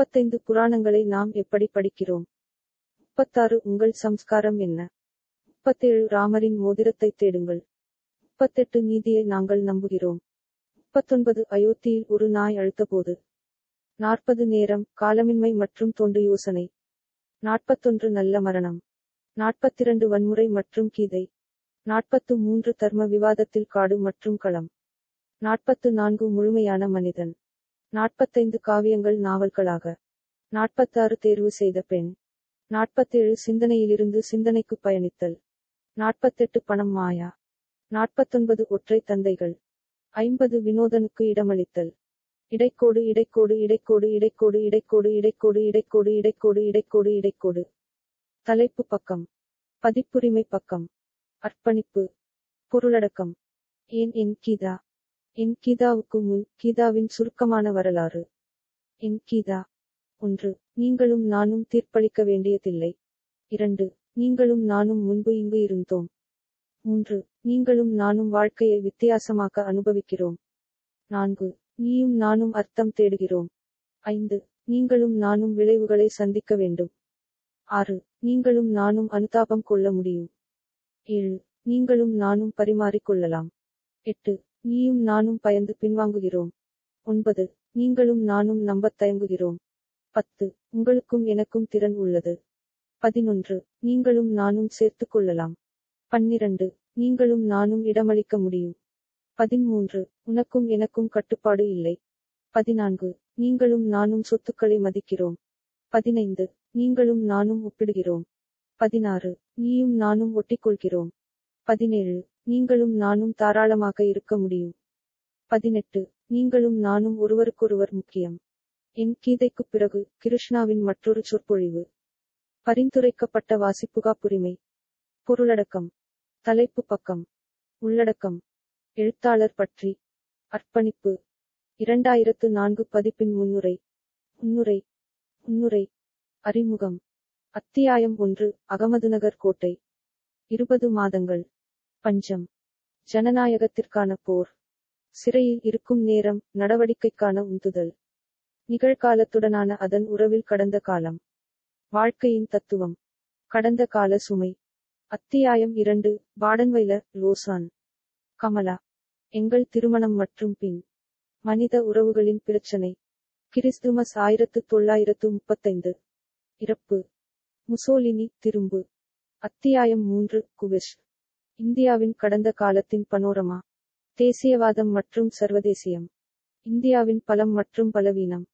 35. புராணங்களை நாம் எப்படி படிக்கிறோம். 36. உங்கள் சம்ஸ்காரம் என்ன. 37. ராமரின் மோதிரத்தை தேடுங்கள். 38. நீதியை நாங்கள் நம்புகிறோம். 19. அயோத்தியில் ஒரு நாய் அழுத்தபோது. 40 நேரம், காலமின்மை மற்றும் தோண்டு யோசனை. 41 நல்ல மரணம். 42 வன்முறை மற்றும் கீதை. 43 தர்ம விவாதத்தில் காடு மற்றும் களம். 44 முழுமையான மனிதன். 45 காவியங்கள் நாவல்களாக. 46 தேர்வு செய்த பெண். 47 சிந்தனையிலிருந்து சிந்தனைக்கு பயணித்தல். 48 பணம் மாயா. 49 ஒற்றை தந்தைகள். 50 வினோதனுக்கு இடமளித்தல். இடைக்கோடு இடைக்கோடு இடைக்கோடு இடைக்கோடு இடைக்கோடு இடைக்கோடு இடைக்கோடு இடைக்கோடு இடைக்கோடு இடைக்கோடு. தலைப்பு பக்கம். பதிப்புரிமை பக்கம். அர்ப்பணிப்பு. பொருளடக்கம். ஏன் என் கீதா. என் கீதாவுக்கு முன் கீதாவின் சுருக்கமான வரலாறு. என் கீதா. 1. நீங்களும் நானும் தீர்ப்பளிக்க வேண்டியதில்லை. 2. நீங்களும் நானும் முன்பு இங்கு இருந்தோம். 3. நீங்களும் நானும் வாழ்க்கையை வித்தியாசமாக அனுபவிக்கிறோம். 4. நீயும் நானும் அர்த்தம் தேடுகிறோம். 5. நீங்களும் நானும் விளைவுகளை சந்திக்க வேண்டும். 6. நீங்களும் நானும் அனுதாபம் கொள்ள முடியும். 7. நீங்களும் நானும் பரிமாறிக்கொள்ளலாம். 8. நீயும் நானும் பயந்து பின்வாங்குகிறோம். 9. நீங்களும் நானும் நம்பத் தயங்குகிறோம். 10. உங்களுக்கும் எனக்கும் திறன் உள்ளது. 11. நீங்களும் நானும் சேர்த்துக் கொள்ளலாம். 12. நீங்களும் நானும் இடமளிக்க முடியும். 13. உனக்கும் எனக்கும் கட்டுப்பாடு இல்லை. 14. நீங்களும் நானும் சொத்துக்களை மதிக்கிறோம். 15. நீங்களும் நானும் ஒப்பிடுகிறோம். 16. நீயும் நானும் ஒட்டிக்கொள்கிறோம். 17. நீங்களும் நானும் தாராளமாக இருக்க முடியும். 18. நீங்களும் நானும் ஒருவருக்கொருவர் முக்கியம். என் கீதைக்கு பிறகு கிருஷ்ணாவின் மற்றொரு சொற்பொழிவு. பரிந்துரைக்கப்பட்ட வாசிப்புகா புரிமை. பொருளடக்கம். தலைப்பு பக்கம். உள்ளடக்கம். எழுத்தாளர் பற்றி. அர்ப்பணிப்பு. 2004 பதிப்பின் முன்னுரை. முன்னுரை. முன்னுரை. அறிமுகம். அத்தியாயம் 1. அகமதுநகர் கோட்டை. 20 மாதங்கள். பஞ்சம். ஜனநாயகத்திற்கான போர். சிறையில் இருக்கும் நேரம். நடவடிக்கைக்கான உந்துதல். நிகழ்காலத்துடனான அதன் உறவில் கடந்த காலம். வாழ்க்கையின் தத்துவம். கடந்த கால சுமை. அத்தியாயம் 2. பாடன்வைலர், லோசான். கமலா. எங்கள் திருமணம் மற்றும் பின். மனித உறவுகளின் பிரச்சனை. கிறிஸ்துமஸ் 1935. இறப்பு. முசோலினி திரும்பு. அத்தியாயம் 3. குவிஷ். இந்தியாவின் கடந்த காலத்தின் பனோரமா. தேசியவாதம் மற்றும் சர்வதேசியம். இந்தியாவின் பலம் மற்றும் பலவீனம்.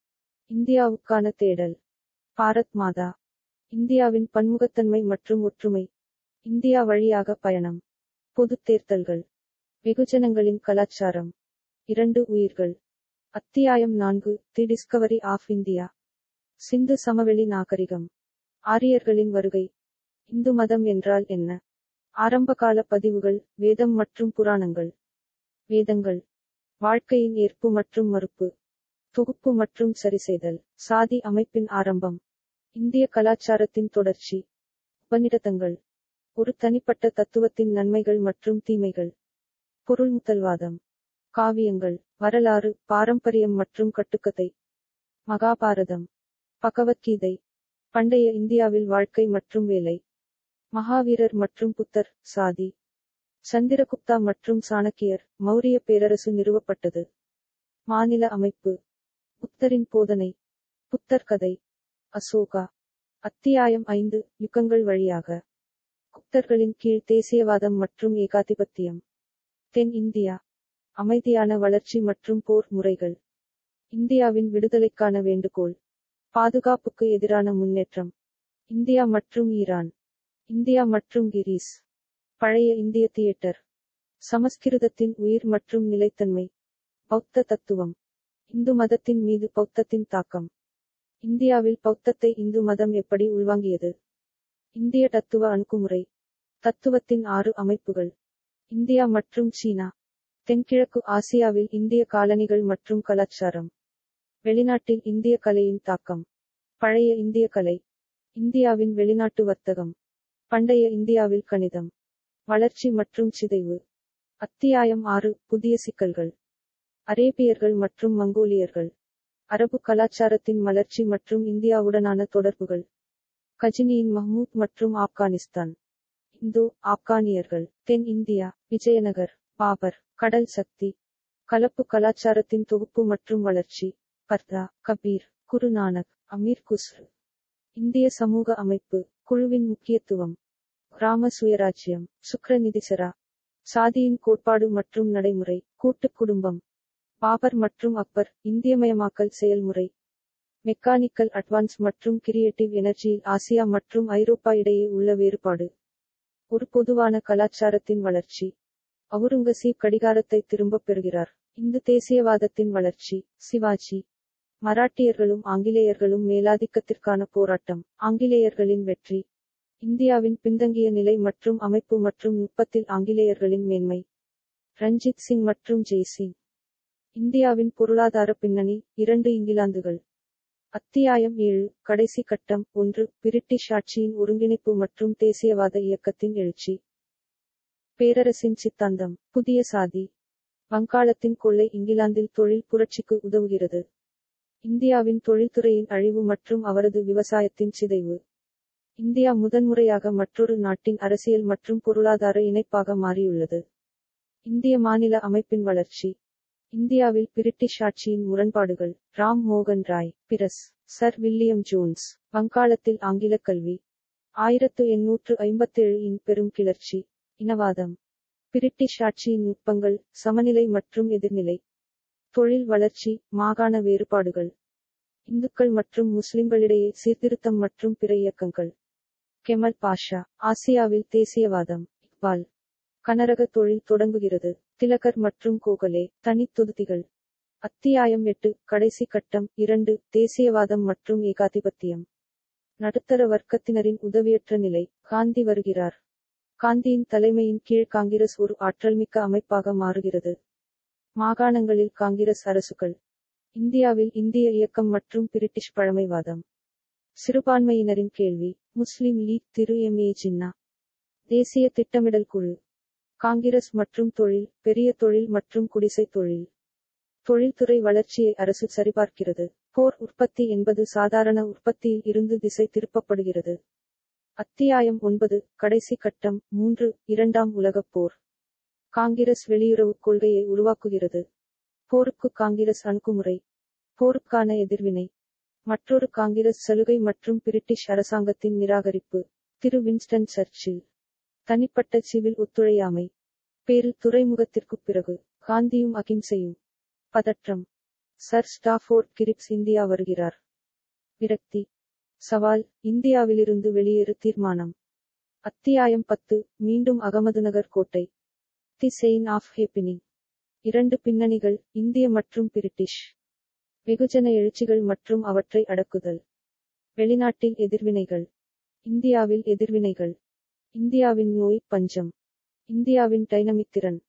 இந்தியாவுக்கான தேடல். பாரத் மாதா. இந்தியாவின் பன்முகத்தன்மை மற்றும் ஒற்றுமை. இந்தியா வழியாக பயணம். பொது தேர்தல்கள். வெகுஜனங்களின் கலாச்சாரம். 2 உயிர்கள். அத்தியாயம் 4. The Discovery of India. Sindhu சமவெளி நாகரிகம். ஆரியர்களின் வருகை. இந்து மதம் என்றால் என்ன. ஆரம்பகால பதிவுகள். வேதம் மற்றும் புராணங்கள். வேதங்கள். வாழ்க்கையின் ஏற்பு மற்றும் மறுப்பு. தொகுப்பு மற்றும் சரிசெய்தல். சாதி அமைப்பின் ஆரம்பம். இந்திய கலாச்சாரத்தின் தொடர்ச்சி. உபநிடதங்கள். ஒரு தனிப்பட்ட தத்துவத்தின் நன்மைகள் மற்றும் தீமைகள். பொருள் முதல்வாதம். காவியங்கள். வரலாறு, பாரம்பரியம் மற்றும் கட்டுக்கதை. மகாபாரதம். பகவத்கீதை. பண்டைய இந்தியாவில் வாழ்க்கை மற்றும் வேலை. மகாவீரர் மற்றும் புத்தர். சாதி. சந்திரகுப்தா மற்றும் சாணக்கியர். மௌரிய பேரரசு நிறுவப்பட்டது. மாநில அமைப்பு. புத்தரின் போதனை. புத்தர் கதை. அசோகா. அத்தியாயம் 5. யுகங்கள் வழியாக. குப்தர்களின் கீழ் தேசியவாதம் மற்றும் ஏகாதிபத்தியம். தென் இந்தியா. அமைதியான வளர்ச்சி மற்றும் போர் முறைகள். இந்தியாவின் விடுதலைக்கான வேண்டுகோள். பாதுகாப்புக்கு எதிரான முன்னேற்றம். இந்தியா மற்றும் ஈரான். இந்தியா மற்றும் கிரீஸ். பழைய இந்திய தியேட்டர். சமஸ்கிருதத்தின் உயிர் மற்றும் நிலைத்தன்மை. பௌத்த தத்துவம். இந்து மதத்தின் மீது பௌத்தத்தின் தாக்கம். இந்தியாவில் பௌத்தத்தை இந்து மதம் எப்படி உள்வாங்கியது. இந்திய தத்துவ அணுகுமுறை. தத்துவத்தின் 6 அமைப்புகள். இந்தியா மற்றும் சீனா. தென்கிழக்கு ஆசியாவில் இந்திய காலனிகள் மற்றும் கலாச்சாரம். வெளிநாட்டில் இந்திய கலையின் தாக்கம். பழைய இந்திய கலை. இந்தியாவின் வெளிநாட்டு வர்த்தகம். பண்டைய இந்தியாவில் கணிதம். வளர்ச்சி மற்றும் சிதைவு. அத்தியாயம் 6. புதிய சிக்கல்கள். அரேபியர்கள் மற்றும் மங்கோலியர்கள். அரபு கலாச்சாரத்தின் வளர்ச்சி மற்றும் இந்தியாவுடனான தொடர்புகள். கஜினியின் மஹ்மூத் மற்றும் ஆப்கானிஸ்தான். இந்தோ ஆப்கானியர்கள். தென் இந்தியா. விஜயநகர். பாபர். கடல் சக்தி. கலப்பு கலாச்சாரத்தின் தொகுப்பு மற்றும் வளர்ச்சி. பர்தா, கபீர், குருநானக், அமீர் குஸ்ரு. இந்திய சமூக அமைப்பு குழுவின் முக்கியத்துவம். கிராம சுயராஜ்யம், சுக்ரநிதிசரா. சாதியின் கோட்பாடு மற்றும் நடைமுறை, கூட்டுக் குடும்பம். பாபர் மற்றும் அக்பர், இந்தியமயமாக்கல் செயல்முறை. மெக்கானிக்கல் அட்வான்ஸ் மற்றும் கிரியேட்டிவ் எனர்ஜியில் ஆசியா மற்றும் ஐரோப்பா இடையே உள்ள வேறுபாடு. ஒரு பொதுவான கலாச்சாரத்தின் வளர்ச்சி. அவுரங்கசீப் கடிகாரத்தை திரும்பப் பெறுகிறார். இந்து தேசியவாதத்தின் வளர்ச்சி. சிவாஜி. மராட்டியர்களும் ஆங்கிலேயர்களும் மேலாதிக்கத்திற்கான போராட்டம். ஆங்கிலேயர்களின் வெற்றி. இந்தியாவின் பின்தங்கிய நிலை மற்றும் அமைப்பு மற்றும் நுட்பத்தில் ஆங்கிலேயர்களின் மேன்மை. ரஞ்சித் சிங் மற்றும் ஜெய்சிங். இந்தியாவின் பொருளாதார பின்னணி. 2 இங்கிலாந்துகள். அத்தியாயம் 7, கடைசி கட்டம். 1, பிரிட்டிஷ் ஆட்சியின் ஒருங்கிணைப்பு மற்றும் தேசியவாத இயக்கத்தின் எழுச்சி. பேரரசின் சித்தாந்தம். புதிய சாதி. வங்காளத்தின் கொள்ளை இங்கிலாந்தில் தொழில் புரட்சிக்கு உதவுகிறது. இந்தியாவின் தொழில்துறையின் அழிவு மற்றும் அவரது விவசாயத்தின் சிதைவு. இந்தியா முதன்முறையாக மற்றொரு நாட்டின் அரசியல் மற்றும் பொருளாதார இணைப்பாக மாறியுள்ளது. இந்திய மாநில அமைப்பின் வளர்ச்சி. இந்தியாவில் பிரிட்டிஷ் ஆட்சியின் முரண்பாடுகள். ராம் மோகன் Roy, press, sir William Jones. வங்காளத்தில் ஆங்கில கல்வி. 1857 இன் பெரும் கிளர்ச்சி. இனவாதம். பிரிட்டிஷ் ஆட்சியின் நுட்பங்கள், சமநிலை மற்றும் எதிர்நிலை. தொழில் வளர்ச்சி, மாகாண வேறுபாடுகள். இந்துக்கள் மற்றும் முஸ்லிம்களிடையே சீர்திருத்தம் மற்றும் பிற இயக்கங்கள். Kemal Pasha. ஆசியாவில் தேசியவாதம். இக்பால். கனரக தொழில் தொடங்குகிறது. திலகர் மற்றும் கோகலே. தனி தொகுதிகள். அத்தியாயம் 8, கடைசி கட்டம். 2, தேசியவாதம் மற்றும் ஏகாதிபத்தியம். நடுத்தர வர்க்கத்தினரின் உதவியற்ற நிலை. காந்தி வருகிறார். காந்தியின் தலைமையின் கீழ் காங்கிரஸ் ஒரு ஆற்றல்மிக்க அமைப்பாக மாறுகிறது. மாகாணங்களில் காங்கிரஸ் அரசுகள். இந்தியாவில் இந்திய இயக்கம் மற்றும் பிரிட்டிஷ் பழமைவாதம். சிறுபான்மையினரின் கேள்வி. முஸ்லிம் லீக். திரு எம் ஏ ஜின்னா. தேசிய திட்டமிடல் குழு. காங்கிரஸ் மற்றும் தொழில், பெரிய தொழில் மற்றும் குடிசை தொழில். தொழில்துறை வளர்ச்சியை அரசு சரிபார்க்கிறது. போர் உற்பத்தி என்பது சாதாரண உற்பத்தியில் இருந்து திசை திருப்பப்படுகிறது. அத்தியாயம் 9, கடைசி கட்டம். 3, இரண்டாம் உலகப் போர். காங்கிரஸ் வெளியுறவுக் கொள்கையை உருவாக்குகிறது. போருக்கு காங்கிரஸ் அணுகுமுறை. போருக்கான எதிர்வினை. மற்றொரு காங்கிரஸ் சலுகை மற்றும் பிரிட்டிஷ் அரசாங்கத்தின் நிராகரிப்பு. திரு வின்ஸ்டன் சர்ச்சில். தனிப்பட்ட சிவில் ஒத்துழையாமை பேரில் துறைமுகத்திற்கு பிறகு. காந்தியும் அகிம்சையும். பதற்றம். சர் ஸ்டாஃபோர்ட் கிரிப்ஸ் இந்தியா வருகிறார். விரக்தி. சவால். இந்தியாவிலிருந்து வெளியேறு தீர்மானம். அத்தியாயம் 10, மீண்டும் அகமதுநகர் கோட்டை. The chain of ஹேப்பினிங். 2 பின்னணிகள், இந்திய மற்றும் பிரிட்டிஷ். வெகுஜன எழுச்சிகள் மற்றும் அவற்றை அடக்குதல். வெளிநாட்டில் எதிர்வினைகள். இந்தியாவில் எதிர்வினைகள். இந்தியாவின் நோய் பஞ்சம். இந்தியாவின் டைனமிக் திறன்.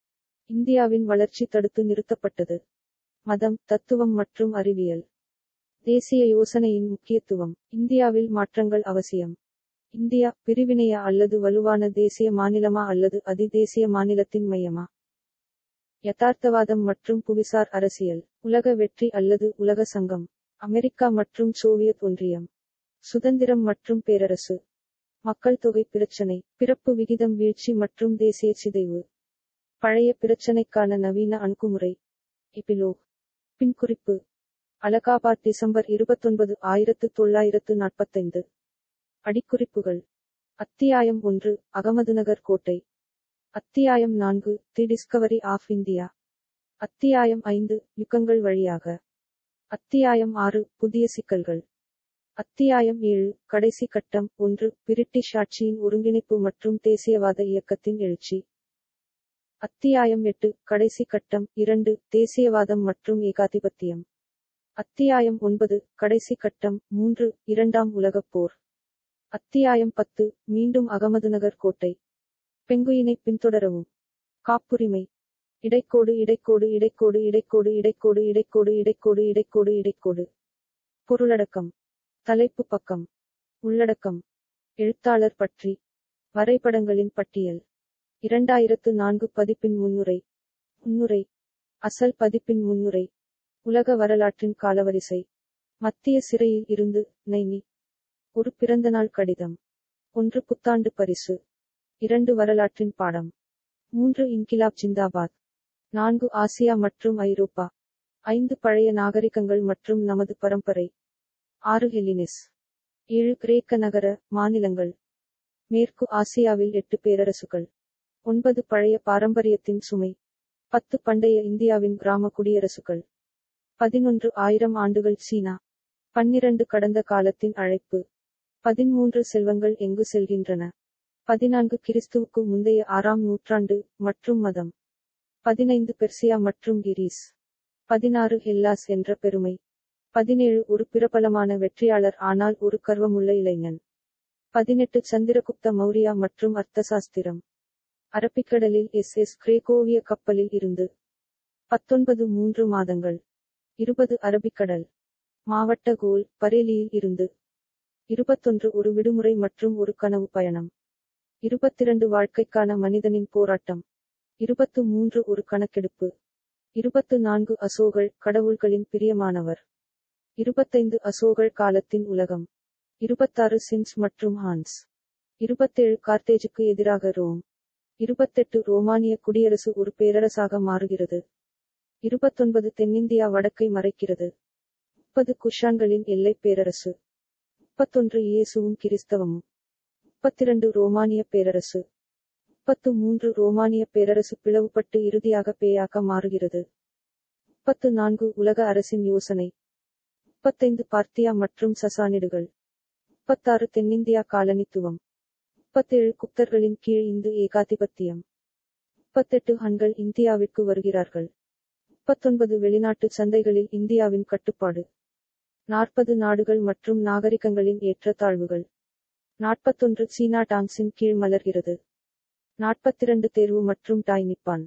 இந்தியாவின் வளர்ச்சி தடுத்து நிறுத்தப்பட்டது. மதம், தத்துவம் மற்றும் அறிவியல். தேசிய யோசனையின் முக்கியத்துவம். இந்தியாவில் மாற்றங்கள் அவசியம். இந்தியா பிரிவினையா அல்லது வலுவான தேசிய மாநிலமா அல்லது அதிதேசிய மாநிலத்தின் மையமா? யதார்த்தவாதம் மற்றும் புவிசார் அரசியல். உலக வெற்றி அல்லது உலக சங்கம். அமெரிக்கா மற்றும் சோவியத் ஒன்றியம். சுதந்திரம் மற்றும் பேரரசு. மக்கள் தொகை பிரச்சினை. பிறப்பு விகிதம் வீழ்ச்சி மற்றும் தேசிய சிதைவு. பழைய பிரச்சினைக்கான நவீன அணுகுமுறை. எபிலோக். பின்குறிப்பு. அலகாபாத், டிசம்பர் 29, 1945. அடிக்குறிப்புகள். அத்தியாயம் 1, அகமதுநகர் கோட்டை. அத்தியாயம் 4, தி டிஸ்கவரி ஆஃப் இந்தியா. அத்தியாயம் 5, யுகங்கள் வழியாக. அத்தியாயம் 6, புதிய சிக்கல்கள். அத்தியாயம் 7, கடைசி கட்டம். 1, பிரிட்டிஷ் ஆட்சியின் ஒருங்கிணைப்பு மற்றும் தேசியவாத இயக்கத்தின் எழுச்சி. அத்தியாயம் 8, கடைசி கட்டம். 2, தேசியவாதம் மற்றும் ஏகாதிபத்தியம். அத்தியாயம் 9, கடைசி கட்டம். 3, இரண்டாம் உலகப் போர். அத்தியாயம் 10, மீண்டும் அகமதுநகர் கோட்டை. பெங்குயினை பின்தொடரவும். காப்புரிமை. இடைக்கோடு இடைக்கோடு இடைக்கோடு இடைக்கோடு இடைக்கோடு இடைக்கோடு இடைக்கோடு இடைக்கோடு இடைக்கோடு. பொருளடக்கம். தலைப்பு பக்கம். உள்ளடக்கம். எழுத்தாளர் பற்றி. வரைபடங்களின் பட்டியல். 2004 பதிப்பின் முன்னுரை. முன்னுரை. அசல் பதிப்பின் முன்னுரை. உலக வரலாற்றின் காலவரிசை. மத்திய சிறையில் இருந்து நைனி. ஒரு பிறந்தநாள் கடிதம். 1, புத்தாண்டு பரிசு. 2, வரலாற்றின் பாடம். 3, இன்கிலாப் ஜிந்தாபாத். 4, ஆசியா மற்றும் ஐரோப்பா. 5 பழைய நாகரிகங்கள் மற்றும் நமது பரம்பரை. 6 ஹெலினிஸ். 7 கிரேக்க நகர மாநிலங்கள். மேற்கு ஆசியாவில் 8 பேரரசுகள். 9 பழைய பாரம்பரியத்தின் சுமை. 10 பண்டைய இந்தியாவின் கிராம குடியரசுகள். 11,000 ஆண்டுகள் சீனா. 12 கடந்த காலத்தின் அழைப்பு. 13 செல்வங்கள் எங்கு செல்கின்றன. 14 கிறிஸ்துவுக்கு முந்தைய 6ஆம் நூற்றாண்டு மற்றும் மதம். 15 பெர்சியா மற்றும் கிரீஸ். 16 ஹெல்லாஸ் என்ற பெருமை. 17 ஒரு பிரபலமான வெற்றியாளர் ஆனால் ஒரு கர்வமுள்ள இளைஞன். 18 சந்திரகுப்த மௌரியா மற்றும் அர்த்தசாஸ்திரம். அரபிக்கடலில் SS கிரேக்கோவிய கப்பலில் இருந்து. 19 3 மாதங்கள். 20 அரபிக்கடல் மாவட்ட கோல் பரேலியில் இருந்து. 21 ஒரு விடுமுறை மற்றும் ஒரு கனவு பயணம். 22 வாழ்க்கைக்கான மனிதனின் போராட்டம். 23 ஒரு கணக்கெடுப்பு. 24 அசோகர் கடவுள்களின் பிரியமானவர். 25 அசோகர் காலத்தின் உலகம். 26 சின்ஸ் மற்றும் ஹான்ஸ். 27 கார்த்தேஜுக்கு எதிராக ரோம். 28 ரோமானிய குடியரசு ஒரு பேரரசாக மாறுகிறது. 29 தென்னிந்தியா வடக்கை மறைக்கிறது. 30 குஷான்களின் எல்லை பேரரசு. 31 இயேசுவும் கிறிஸ்தவமும். 32 ரோமானிய பேரரசு. 33 ரோமானிய பேரரசு பிளவுபட்டு இறுதியாக பேயாக மாறுகிறது. 34 உலக அரசின் யோசனை. 35 பார்த்தியா மற்றும் சசானிடுகள். 36 தென்னிந்தியா காலனித்துவம். 37 குப்தர்களின் கீழ் இந்து ஏகாதிபத்தியம். 38 ஹன்கள் இந்தியாவிற்கு வருகிறார்கள். 39 வெளிநாட்டு சந்தைகளில் இந்தியாவின் கட்டுப்பாடு. 40 நாடுகள் மற்றும் நாகரிகங்களின் ஏற்றத்தாழ்வுகள். 41 சீனா டாங்ஸின் கீழ் மலர்கிறது. 42 தேர்வு மற்றும் டாய் நிப்பான்.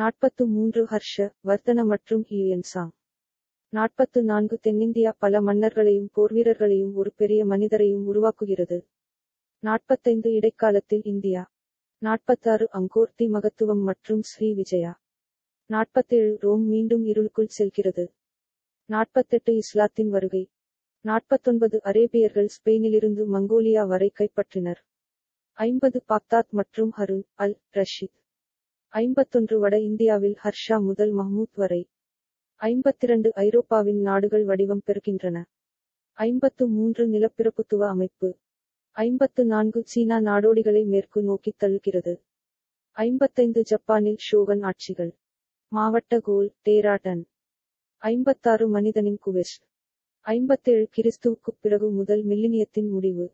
43 ஹர்ஷ வர்த்தன மற்றும் ஹியூயன்சாங். 44 தென்னிந்தியா பல மன்னர்களையும் போர்வீரர்களையும் ஒரு பெரிய மனிதரையும் உருவாக்குகிறது. 45 இடைக்காலத்தில் இந்தியா. 46 அங்கோர்த்தி மகத்துவம் மற்றும் ஸ்ரீ விஜயா. 47 ரோம் மீண்டும் இருளுக்குள் செல்கிறது. 48 இஸ்லாத்தின் வருகை. 49 அரேபியர்கள் ஸ்பெயினிலிருந்து மங்கோலியா வரை கைப்பற்றினர். 50 பாக்தாத் மற்றும் ஹருன் அல் ரஷீத். 51 வட இந்தியாவில் ஹர்ஷா முதல் மஹ்மூத் வரை. 52 ஐரோப்பாவின் நாடுகள் வடிவம் பெறுகின்றன. 53 நிலப்பிரபுத்துவ அமைப்பு. 54 சீனா நாடோடிகளை மேற்கு நோக்கி தள்ளுகிறது. 55 ஜப்பானில் ஷோகன் ஆட்சிகள். மாவட்ட கோல் டேராடன். 56 மனிதனின் குவெஸ்ட். 57 கிறிஸ்துவுக்கு பிறகு முதல் மில்லினியத்தின் முடிவு.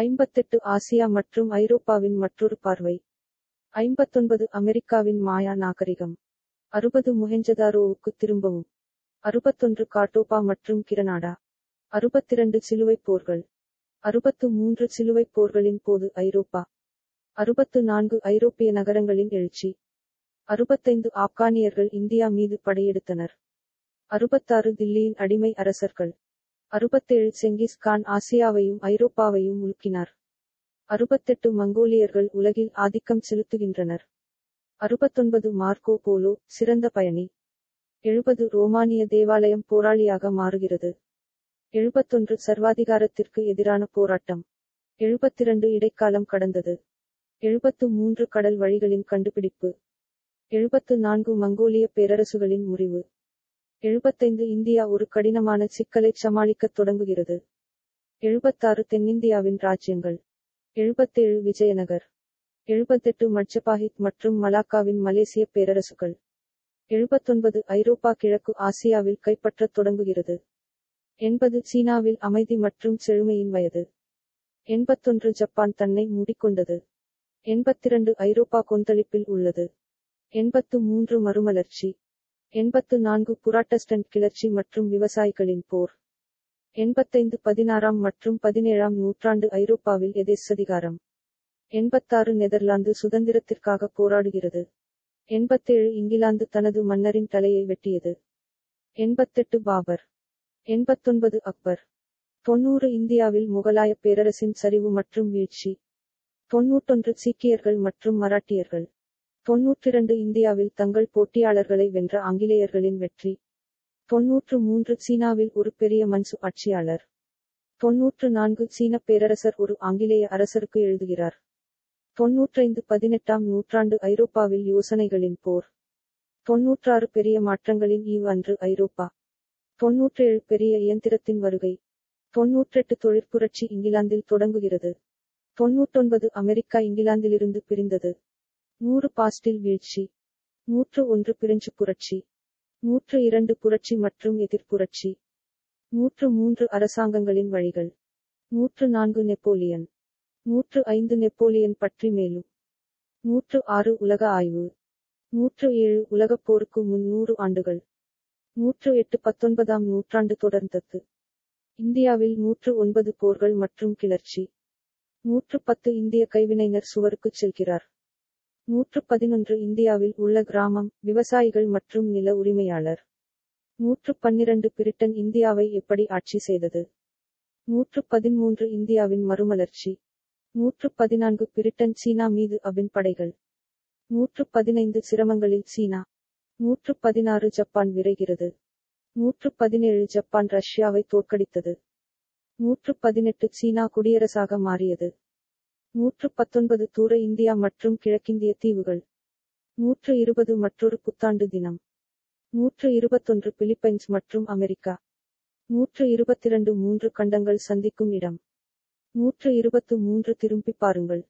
58 ஆசியா மற்றும் ஐரோப்பாவின் மற்றொரு பார்வை. 59 அமெரிக்காவின் மாயா நாகரிகம். 60 மொஹெஞ்சதாரோவுக்கு திரும்பவும். 61 காட்டோபா மற்றும் கிரனாடா. 62 சிலுவைப் போர்கள். 63 சிலுவைப் போர்களின் போது ஐரோப்பா. 64 ஐரோப்பிய நகரங்களின் எழுச்சி. 65 ஆப்கானியர்கள் இந்தியா மீது படையெடுத்தனர். 66 தில்லியின் அடிமை அரசர்கள். 67 செங்கிஸ் கான் ஆசியாவையும் ஐரோப்பாவையும் உலுக்கினார். 68 மங்கோலியர்கள் உலகில் ஆதிக்கம் செலுத்துகின்றனர். 69 மார்க்கோ போலோ சிறந்த பயணி. 70 ரோமானிய தேவாலயம் போராளியாக மாறுகிறது. 71 சர்வாதிகாரத்திற்கு எதிரான போராட்டம். 72 இடைக்காலம் கடந்தது. 73 கடல் வழிகளின் கண்டுபிடிப்பு. 74 மங்கோலிய பேரரசுகளின் முறிவு. 75 இந்தியா ஒரு கடினமான சிக்கலை சமாளிக்கத் தொடங்குகிறது. 76 தென்னிந்தியாவின் ராஜ்யங்கள். 77 விஜயநகர். 78 மட்ஜபாஹித் மற்றும் மலாக்காவின் மலேசிய பேரரசுகள். 79 ஐரோப்பா கிழக்கு ஆசியாவில் கைப்பற்றத் தொடங்குகிறது. 80 சீனாவில் அமைதி மற்றும் செழுமையின் வயது. 81 ஜப்பான் தன்னை மூடிக்கொண்டது. 82 ஐரோப்பா கொந்தளிப்பில் உள்ளது. 83 மறுமலர்ச்சி. 84 புராட்டஸ்டன்ட் கிளர்ச்சி மற்றும் விவசாயிகளின் போர். 85 16ஆம் மற்றும் 17ஆம் நூற்றாண்டு ஐரோப்பாவில் எதேச்சதிகாரம். 86 நெதர்லாந்து சுதந்திரத்திற்காக போராடுகிறது. 87 இங்கிலாந்து தனது மன்னரின் தலையை வெட்டியது. 88 பாபர். 89 அக்பர். 90 இந்தியாவில் முகலாய பேரரசின் சரிவு மற்றும் வீழ்ச்சி. 91 சீக்கியர்கள் மற்றும் மராட்டியர்கள். 92 இந்தியாவில் தங்கள் போட்டியாளர்களை வென்ற ஆங்கிலேயர்களின் வெற்றி. 93 சீனாவில் ஒரு பெரிய மன்சு ஆட்சியாளர். 94 சீன பேரரசர் ஒரு ஆங்கிலேய அரசருக்கு எழுதுகிறார். 95 18ஆம் நூற்றாண்டு ஐரோப்பாவில் யோசனைகளின் போர். 96 பெரிய மாற்றங்களின் ஈவ் அன்று ஐரோப்பா. 97 பெரிய இயந்திரத்தின் வருகை. 98 தொழிற்புரட்சி இங்கிலாந்தில் தொடங்குகிறது. 99 அமெரிக்கா இங்கிலாந்திலிருந்து பிரிந்தது. 100 பாஸ்டில் வீழ்ச்சி. 101 பிரெஞ்சு புரட்சி. 102 புரட்சி மற்றும் எதிர்ப்புரட்சி. 103 அரசாங்கங்களின் வழிகள். 104 நெப்போலியன். 105 நெப்போலியன் பற்றி மேலும். 106 உலக ஆய்வு. 107 உலகப் போருக்கு முன் 100 ஆண்டுகள். 108 19ஆம் நூற்றாண்டு தொடர்ந்தது. இந்தியாவில் 109 போர்கள் மற்றும் கிளர்ச்சி. 110 இந்திய கைவினைஞர் சுவருக்கு செல்கிறார். 111 இந்தியாவில் உள்ள கிராமம், விவசாயிகள் மற்றும் நில உரிமையாளர். 112 பிரிட்டன் இந்தியாவை எப்படி ஆட்சி செய்தது. 113 இந்தியாவின் மறுமலர்ச்சி. 114 பிரிட்டன் சீனா மீது அபின் படைகள். 115 சிரமங்களில் சீனா. 116 ஜப்பான் விரைகிறது. 117 ஜப்பான் ரஷ்யாவை தோற்கடித்தது. 118 சீனா குடியரசாக மாறியது. 119 தூர இந்தியா மற்றும் கிழக்கிந்திய தீவுகள். 120 மற்றொரு புத்தாண்டு தினம். 121 பிலிப்பைன்ஸ் மற்றும் அமெரிக்கா. 122 3 கண்டங்கள் சந்திக்கும் இடம். 123 திரும்பி பாருங்கள்.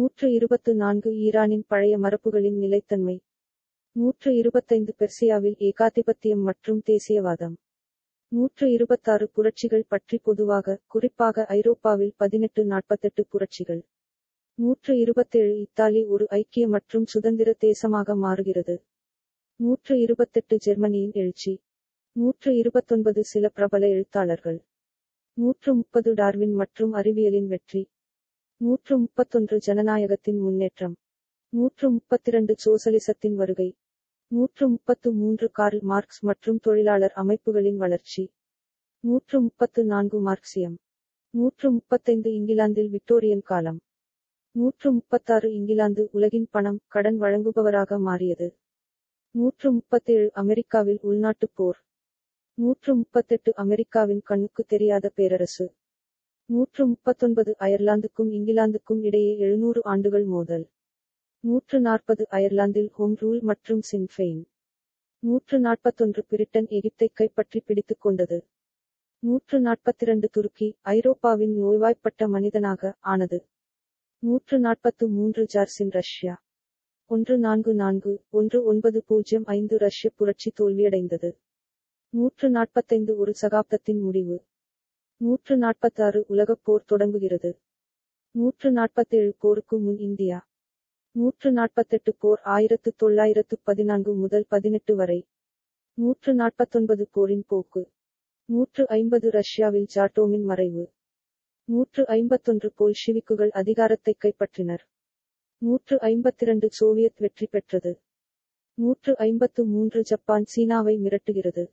124 ஈரானின் பழைய மரபுகளின் நிலைத்தன்மை. 125 பெர்சியாவில் ஏகாதிபத்தியம் மற்றும் தேசியவாதம். 126 புரட்சிகள் பற்றி பொதுவாக, குறிப்பாக ஐரோப்பாவில் 1848 புரட்சிகள். 127 இத்தாலி ஒரு ஐக்கிய மற்றும் சுதந்திர தேசமாக மாறுகிறது. 128 ஜெர்மனியின் எழுச்சி. 129 சில பிரபல எழுத்தாளர்கள். 130 டார்வின் மற்றும் அறிவியலின் வெற்றி. 131 ஜனநாயகத்தின் முன்னேற்றம். 132 சோசலிசத்தின் வருகை. 133 கார்ல் மார்க்ஸ் மற்றும் தொழிலாளர் அமைப்புகளின் வளர்ச்சி. 134 மார்க்சியம். 135 இங்கிலாந்தில் விக்டோரியன் காலம். 136 இங்கிலாந்து உலகின் பணம், கடன் வழங்குபவராக மாறியது. 137 அமெரிக்காவில் உள்நாட்டுப் போர். 138 அமெரிக்காவின் கண்ணுக்கு தெரியாத பேரரசு. 139 அயர்லாந்துக்கும் இங்கிலாந்துக்கும் இடையே 700 ஆண்டுகள் மோதல். 140 அயர்லாந்தில் ஹோம் ரூல் மற்றும் சின்ஃபெயின். 141 பிரிட்டன் எகிப்தை கைப்பற்றி பிடித்துக் கொண்டது. 142 துருக்கி ஐரோப்பாவின் நோய்வாய்ப்பட்ட மனிதனாக ஆனது. 143 ஜார்சின் ரஷ்யா. 1449 ரஷ்ய புரட்சி தோல்வியடைந்தது. 145 ஒரு சகாப்தத்தின் முடிவு. 146 உலகப் போர் தொடங்குகிறது. 147 போருக்கு முன் இந்தியா. 148 போர் 1914 முதல் 18 வரை. 149 போரின் போக்கு. 150 ரஷ்யாவில் ஜாட்டோமின் மறைவு. 151 போல்ஷிவிக்குகள் அதிகாரத்தை கைப்பற்றினர். 152 சோவியத் வெற்றி பெற்றது. 153 ஜப்பான் சீனாவை மிரட்டுகிறது.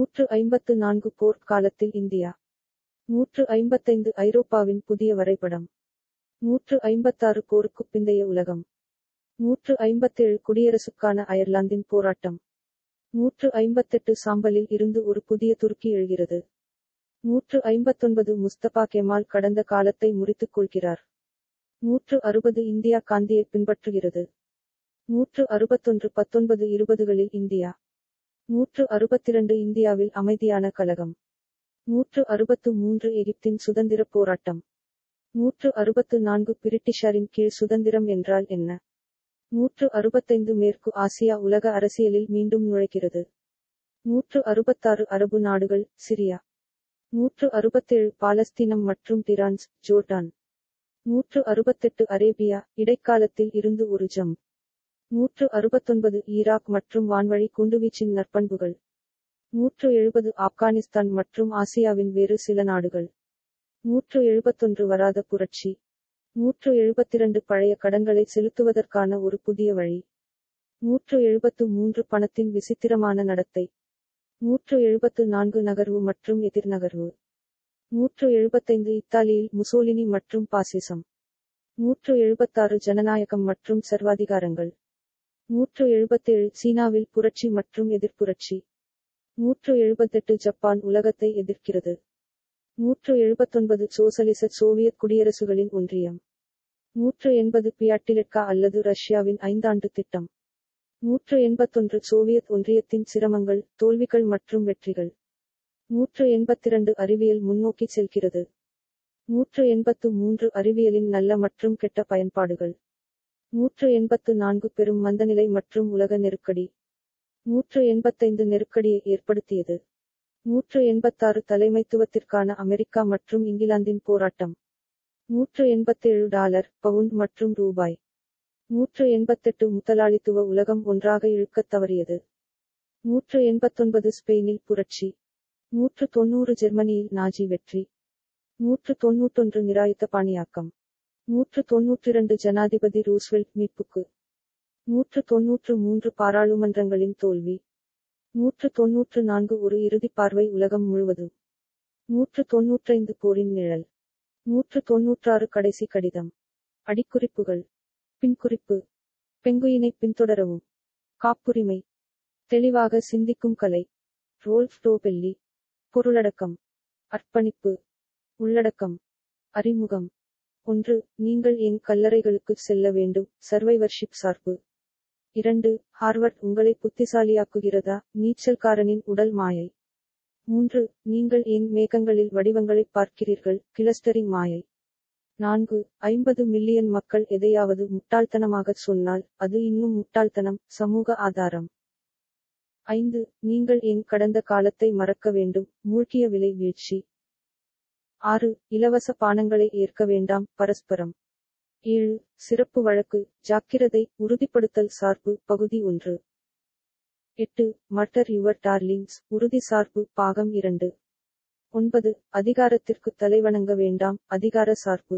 154 போர்க்காலத்தில் இந்தியா. 155 ஐரோப்பாவின் புதிய வரைபடம். 156 போருக்கு பிந்தைய உலகம். 157 குடியரசுக்கான அயர்லாந்தின் போராட்டம். 158 சாம்பலில் இருந்து ஒரு புதிய துருக்கி எழுகிறது. 159 முஸ்தபா கெமால் கடந்த காலத்தை முறித்துக் கொள்கிறார். 160 இந்தியா காந்தியை பின்பற்றுகிறது. 161 1920களில் இந்தியா. 162 இந்தியாவில் அமைதியான கலகம். 163 எகிப்தின் சுதந்திர போராட்டம். 164 பிரிட்டிஷாரின் கீழ் சுதந்திரம் என்றால் என்ன. 165 மேற்கு ஆசியா உலக அரசியலில் மீண்டும் நுழைகிறது. 166 அரபு நாடுகள், சிரியா. 167 பாலஸ்தீனம் மற்றும் டிரான்ஸ், ஜோர்டான். 168 அரேபியா, இடைக்காலத்தில் இருந்து ஒரு ஜம். 169 ஈராக் மற்றும் வான்வழி குண்டுவீச்சின் நற்பண்புகள். 170 ஆப்கானிஸ்தான் மற்றும் ஆசியாவின் வேறு சில நாடுகள். 171 வராத புரட்சி. 172 பழைய கடன்களை செலுத்துவதற்கான ஒரு புதிய வழி. 173 பணத்தின் விசித்திரமான நடத்தை. 174 நகர்வு மற்றும் எதிர்நகர்வு. 175 இத்தாலியில் முசோலினி மற்றும் பாசிசம். 176 ஜனநாயகம் மற்றும் சர்வாதிகாரங்கள். 177 சீனாவில் புரட்சி மற்றும் எதிர்ப்புரட்சி. 178 ஜப்பான் உலகத்தை எதிர்க்கிறது. 179 சோசலிச சோவியத் குடியரசுகளின் ஒன்றியம். 180 பியாட்டிலெட்கா அல்லது ரஷ்யாவின் 5 ஆண்டு திட்டம். 181 சோவியத் ஒன்றியத்தின் சிரமங்கள், தோல்விகள் மற்றும் வெற்றிகள். 182 அறிவியல் முன்னோக்கி செல்கிறது. 183 அறிவியலின் நல்ல மற்றும் கெட்ட பயன்பாடுகள். 184 பெரும் மந்தநிலை மற்றும் உலக நெருக்கடி. 185 நெருக்கடியை ஏற்படுத்தியது. 186 தலைமைத்துவத்திற்கான அமெரிக்கா மற்றும் இங்கிலாந்தின் போராட்டம். $187 பவுண்ட் மற்றும் ரூபாய். 188 முதலாளித்துவ உலகம் ஒன்றாக இழுக்கத் தவறியது. 189 ஸ்பெயினில் புரட்சி. 190 ஜெர்மனியில் நாஜி வெற்றி. 191 நிராயுத பாணியாக்கம். 192 ஜனாதிபதி ரூஸ்வெல்ட் மீட்புக்கு. 193 பாராளுமன்றங்களின் தோல்வி. 194 ஒரு இறுதி பார்வை உலகம் முழுவதும். 195 போரின் நிழல். 196 கடைசி கடிதம். அடிக்குறிப்புகள். பின்குறிப்பு: பெங்குயினை பின்தொடரவும். காப்புரிமை: தெளிவாக சிந்திக்கும் கலை. ரோல்ஃப் டோபெல்லி. பொருளடக்கம்: அர்ப்பணிப்பு. உள்ளடக்கம்: அறிமுகம். 1. நீங்கள் என் கல்லறைகளுக்கு செல்ல வேண்டும். சர்வைவர்ஷிப் சார்பு. 2. ஹார்வர்ட் உங்களை புத்திசாலியாக்குகிறதா? நீச்சல்காரனின் உடல் மாயை. 3. நீங்கள் என் மேகங்களில் வடிவங்களை பார்க்கிறீர்கள். கிளஸ்டரிங் மாயை. 4. 50 மில்லியன் மக்கள் எதையாவது முட்டாள்தனமாகச் சொன்னால் அது இன்னும் முட்டாள்தனம். சமூக ஆதாரம். 5. நீங்கள் என் கடந்த காலத்தை மறக்க வேண்டும். மூழ்கிய விலை வீழ்ச்சி. 6. இலவச பானங்களை ஏற்க வேண்டாம். பரஸ்பரம். 7. சிறப்பு வழக்கு. ஜாக்கிரதை. உறுதிப்படுத்தல் சார்பு. பகுதி 1. 8. Murder your darlings. உறுதி சார்பு. பாகம் 2. 9. அதிகாரத்திற்கு தலைவணங்க வேண்டாம். அதிகார சார்பு.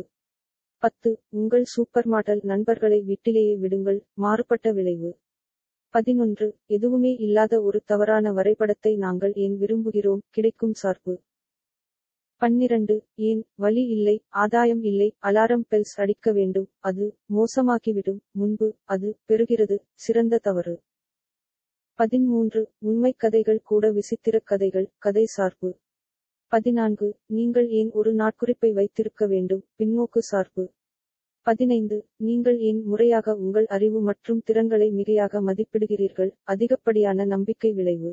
10. உங்கள் சூப்பர் மாடல் நண்பர்களை வீட்டிலேயே விடுங்கள். மாறுபட்ட விளைவு. 11. எதுவுமே இல்லாத ஒரு தவறான வரைபடத்தை நாங்கள் ஏன் விரும்புகிறோம். கிடைக்கும் சார்பு. 12. ஏன் வலி இல்லை. ஆதாயம் இல்லை. அலாரம் பெல்ஸ் அடிக்க வேண்டும். அது மோசமாகிவிடும் முன்பு அது பெறுகிறது. சிறந்த தவறு. 13. உண்மை கதைகள் கூட விசித்திர கதைகள். கதை சார்பு. 14. நீங்கள் ஏன் ஒரு நாட்குறிப்பை வைத்திருக்க வேண்டும். பின்னோக்கு சார்பு. 15. நீங்கள் ஏன் முறையாக உங்கள் அறிவு மற்றும் திறன்களை மிகையாக மதிப்பிடுகிறீர்கள். அதிகப்படியான நம்பிக்கை விளைவு.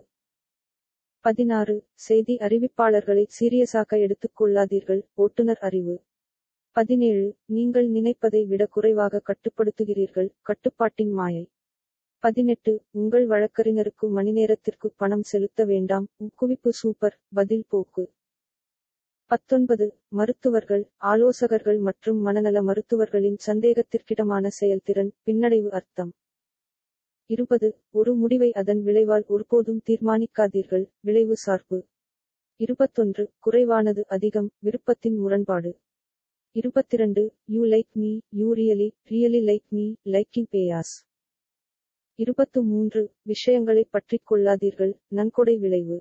16. செய்தி அறிவிப்பாளர்களை சீரியஸாக எடுத்துக் கொள்ளாதீர்கள். ஓட்டுநர் அறிவு. 17. நீங்கள் நினைப்பதை விட குறைவாக கட்டுப்படுத்துகிறீர்கள். கட்டுப்பாட்டின் மாயை. 18. உங்கள் வழக்கறிஞருக்கு மணிநேரத்திற்கு பணம் செலுத்த வேண்டாம். ஊக்குவிப்பு சூப்பர். பதில் போக்கு. 19. மருத்துவர்கள், ஆலோசகர்கள் மற்றும் மனநல மருத்துவர்களின் சந்தேகத்திற்கிடமான செயல்திறன். பின்னடைவு அர்த்தம். 20. ஒரு முடிவை அதன் விளைவால் ஒருபோதும் தீர்மானிக்காதீர்கள். விளைவு சார்பு. 21. குறைவானது அதிகம். விருப்பத்தின் முரண்பாடு. 22. You like me. You really like me. Liking bias. 23. விஷயங்களை பற்றிக் கொள்ளாதீர்கள். நன்கொடை விளைவு.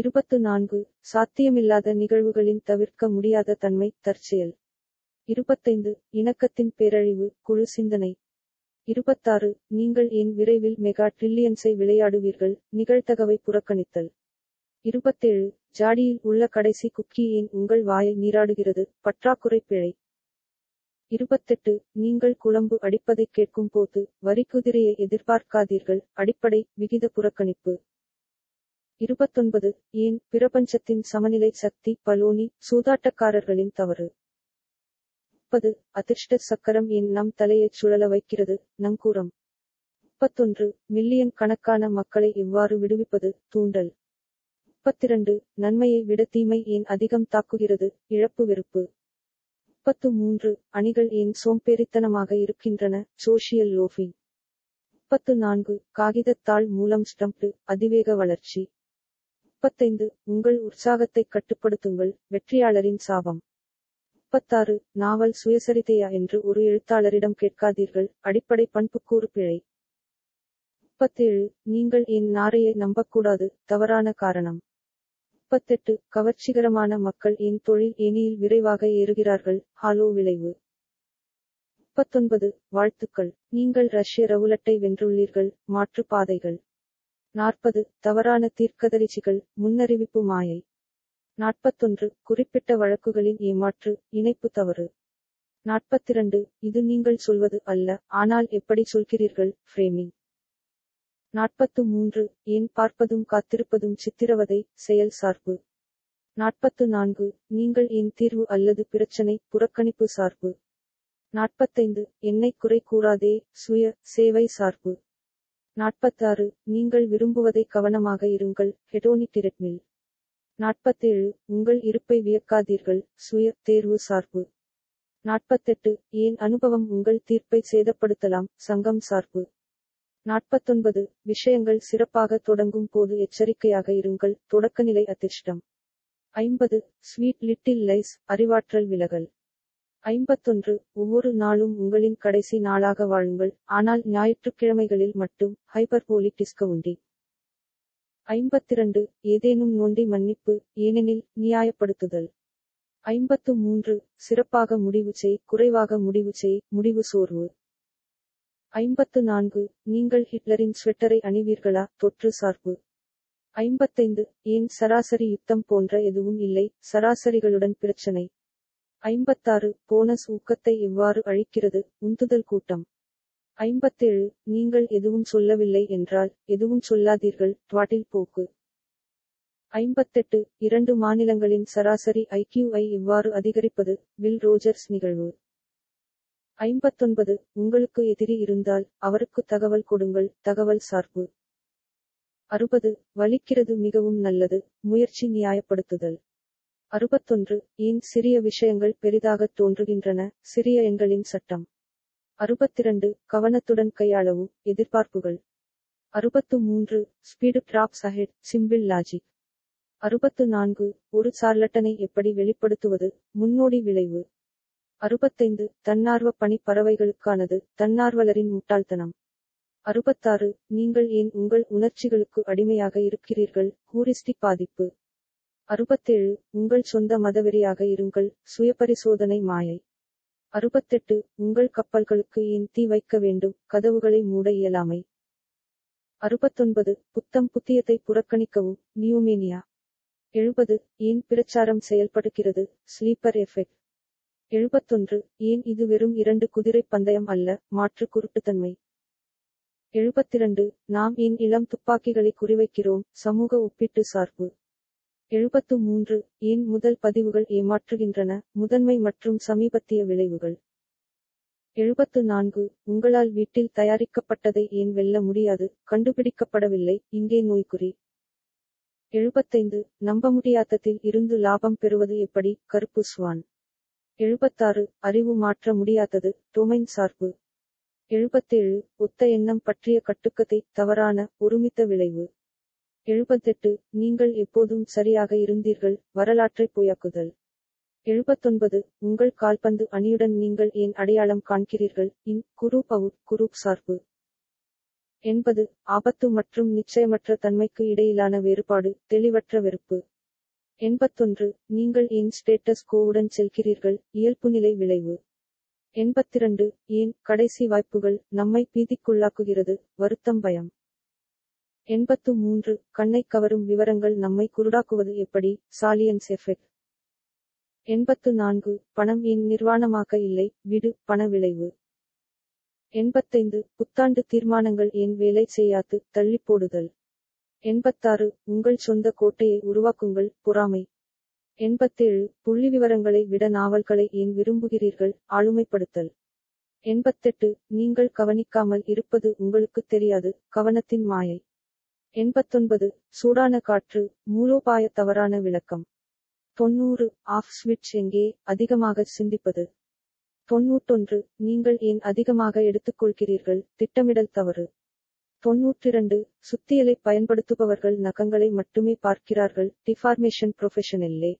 24. சாத்தியமில்லாத நிகழ்வுகளின் தவிர்க்க முடியாத தன்மை. தற்செயல். 25. இணக்கத்தின் பேரழிவு. குழு சிந்தனை. 26. நீங்கள் ஏன் விரைவில் மெகா டிரில்லியன்ஸை விளையாடுவீர்கள். நிகழ்தகவை புறக்கணித்தல். 27. ஜாடியில் உள்ள கடைசி குக்கி ஏன் உங்கள் வாயை நீராடுகிறது. பற்றாக்குறை பிழை. 28. நீங்கள் குழம்பு அடிப்பதை கேட்கும் போது வரிக்குதிரையை எதிர்பார்க்காதீர்கள். அடிப்படை விகித புறக்கணிப்பு. 29. ஏன் பிரபஞ்சத்தின் சமநிலை சக்தி. பலோனி. சூதாட்டக்காரர்களின் தவறு. 30. அதிர்ஷ்ட சக்கரம் ஏன் நம் தலையைச் சுழல வைக்கிறது. நங்கூரம். 31. மில்லியன் கணக்கான மக்களை எவ்வாறு விடுவிப்பது. தூண்டல். 32. நன்மையை விட தீமை ஏன் அதிகம் தாக்குகிறது. இழப்பு வெறுப்பு. 33. அணிகள் ஏன் சோம்பேறித்தனமாக இருக்கின்றன. சோஷியல் லோஃபிங். 34. காகிதத்தாள் மூலம் ஸ்டம்ப்டு. அதிவேக வளர்ச்சி. 35. உங்கள் உற்சாகத்தை கட்டுப்படுத்துங்கள். வெற்றியாளரின் சாபம். 36. நாவல் சுயசரிதையா என்று ஒரு எழுத்தாளரிடம் கேட்காதீர்கள். அடிப்படை பண்புக்கூறு பிழை. 37. நீங்கள் என் நாரையை நம்பக்கூடாது. தவறான காரணம். 38. கவர்ச்சிகரமான மக்கள் என் தொழில் ஏணியில் விரைவாக ஏறுகிறார்கள். ஹாலோ விளைவு. 39. வாழ்த்துக்கள், நீங்கள் ரஷ்ய ரவுலட்டை வென்றுள்ளீர்கள். மாற்று பாதைகள். 40. தவறான தீர்க்கதரிசிகள். முன்னறிவிப்பு மாயை. 41. குறிப்பிட்ட வழக்குகளின் ஏமாற்று. இணைப்பு தவறு. 42. இது நீங்கள் சொல்வது அல்ல, ஆனால் எப்படி சொல்கிறீர்கள். ஃப்ரேமிங். 43 ஏன் பார்ப்பதும் காத்திருப்பதும் சித்திரவதை செயல் சார்பு. 44 நீங்கள் என் தீர்வு அல்லது பிரச்சனை புறக்கணிப்பு சார்பு. 45 என்னை குறை கூறாதே சுய சேவை சார்பு. 46 நீங்கள் விரும்புவதை கவனமாக இருங்கள் ஹெடோனிட்டிரெட்மில். 47 உங்கள் இருப்பை வியக்காதீர்கள் சுய தேர்வு சார்பு. 48 ஏன் அனுபவம் உங்கள் தீர்ப்பை சேதப்படுத்தலாம் சங்கம் சார்பு. 49 விஷயங்கள் சிறப்பாக தொடங்கும் போது எச்சரிக்கையாக இருங்கள் தொடக்கநிலை அதிர்ஷ்டம். 50 ஸ்வீட் லிட்டில் லைஸ் அறிவாற்றல் விலகல். 51 ஒவ்வொரு நாளும் உங்களின் கடைசி நாளாக வாழுங்கள், ஆனால் ஞாயிற்றுக்கிழமைகளில் மட்டும் ஹைபர்போலிக் டிஸ்கவுண்டி. 52 ஏதேனும் நோண்டி மன்னிப்பு ஏனெனில் நியாயப்படுத்துதல். 53 சிறப்பாக முடிவு செய் குறைவாக முடிவு செய் முடிவு சோர்வு. 54 நீங்கள் ஹிட்லரின் ஸ்வெட்டரை அணிவீர்களா தொற்று சார்பு. 55 ஏன் சராசரி யுத்தம் போன்ற எதுவும் இல்லை சராசரிகளுடன் பிரச்சனை. 56 போனஸ் ஊக்கத்தை எவ்வாறு அழிக்கிறது உந்துதல் கூட்டம். 57 நீங்கள் எதுவும் சொல்லவில்லை என்றால் எதுவும் சொல்லாதீர்கள் ட்வாட்டில் போக்கு. 58 2 மாநிலங்களின் சராசரி ஐக்கியூஐ எவ்வாறு அதிகரிப்பது வில் ரோஜர்ஸ் நிகழ்வு. 59 உங்களுக்கு எதிரி இருந்தால் அவருக்கு தகவல் கொடுங்கள் தகவல் சார்பு. 60 வலிக்கிறது மிகவும் நல்லது முயற்சி நியாயப்படுத்துதல். 61 ஏன் சிறிய விஷயங்கள் பெரிதாக தோன்றுகின்றன சிறிய எண்களின் சட்டம். 62 கவனத்துடன் கையாளவும் எதிர்பார்ப்புகள். 63 speed drops ahead simple logic. 64 ஒரு சார்லட்டனை எப்படி வெளிப்படுத்துவது முன்னோடி விளைவு. 65 தன்னார்வ பணி பறவைகளுக்கானது தன்னார்வலரின் முட்டாள்தனம். 66 நீங்கள் ஏன் உங்கள் உணர்ச்சிகளுக்கு அடிமையாக இருக்கிறீர்கள் ஹூரிஸ்டிக் பாதிப்பு. 67 உங்கள் சொந்த மதவெறியாக இருங்கள் சுயபரிசோதனை மாயை. 68 உங்கள் கப்பல்களுக்கு ஏன் தீ வைக்க வேண்டும் கதவுகளை மூட இயலாமை. 69 புத்தம் புத்தியத்தை புறக்கணிக்கவும் நியூமேனியா. 70 ஏன் பிரச்சாரம் செயல்படுகிறது ஸ்லீப்பர் எஃபெக்ட். 71 ஏன் இது வெறும் 2 குதிரை பந்தயம் அல்ல மாற்று குருட்டுத்தன்மை. 72 நாம் ஏன் இளம் துப்பாக்கிகளை குறிவைக்கிறோம் சமூக ஒப்பீட்டு சார்பு. 73 ஏன் முதல் பதிவுகள் ஏமாற்றுகின்றன முதன்மை மற்றும் சமீபத்திய விளைவுகள். 74 உங்களால் வீட்டில் தயாரிக்கப்பட்டதை ஏன் வெல்ல முடியாது கண்டுபிடிக்கப்படவில்லை இங்கே நோய்க்குறி. 75 நம்ப முடியாததில் இருந்து லாபம் பெறுவது எப்படி கருப்பு ஸ்வான். 76 அறிவு மாற்ற முடியாதது டொமைன் சார்பு. 77 ஒத்த எண்ணம் பற்றிய கட்டுக்கதை தவறான ஒருமித்த விளைவு. 78 நீங்கள் எப்போதும் சரியாக இருந்தீர்கள் வரலாற்றை பொய்யாக்குதல். 79 உங்கள் கால்பந்து அணியுடன் நீங்கள் ஏன் அடையாளம் காண்கிறீர்கள் இன் குரூப் அவுட் குரூப் சார்பு. 80 ஆபத்து மற்றும் நிச்சயமற்ற தன்மைக்கு இடையிலான வேறுபாடு தெளிவற்ற வெறுப்பு. 81 நீங்கள் ஏன் ஸ்டேட்டஸ் கோவுடன் செல்கிறீர்கள் இயல்பு நிலை விளைவு. 82 ஏன் கடைசி வாய்ப்புகள் நம்மை பீதிக்குள்ளாக்குகிறது வருத்தம் பயம். 83 கண்ணை கவரும் விவரங்கள் நம்மை குருடாக்குவது எப்படி சாலியன்ஸ் எஃபெக்ட். 84 பணம் ஏன் நிர்வாணமாக இல்லை விடு பண விளைவு. 85 புத்தாண்டு தீர்மானங்கள் ஏன் வேலை செய்யாது தள்ளி போடுதல். 86 உங்கள் சொந்த கோட்டையை உருவாக்குங்கள் பொறாமை. 87 புள்ளி விவரங்களை விட நாவல்களை ஏன் விரும்புகிறீர்கள் ஆளுமைப்படுத்தல். 88 நீங்கள் கவனிக்காமல் இருப்பது உங்களுக்கு தெரியாது கவனத்தின் மாயை. 89 சூடான காற்று மூலோபாய தவறான விளக்கம். 90 ஆஃப் ஸ்விட்ச் எங்கே அதிகமாக சிந்திப்பது. 91 நீங்கள் ஏன் அதிகமாக எடுத்துக்கொள்கிறீர்கள் திட்டமிடல் தவறு. 92 சுத்தியலை பயன்படுத்துபவர்கள் நகங்களை மட்டுமே பார்க்கிறார்கள் டிஃபார்மேஷன் ப்ரொஃபெஷனல்லே.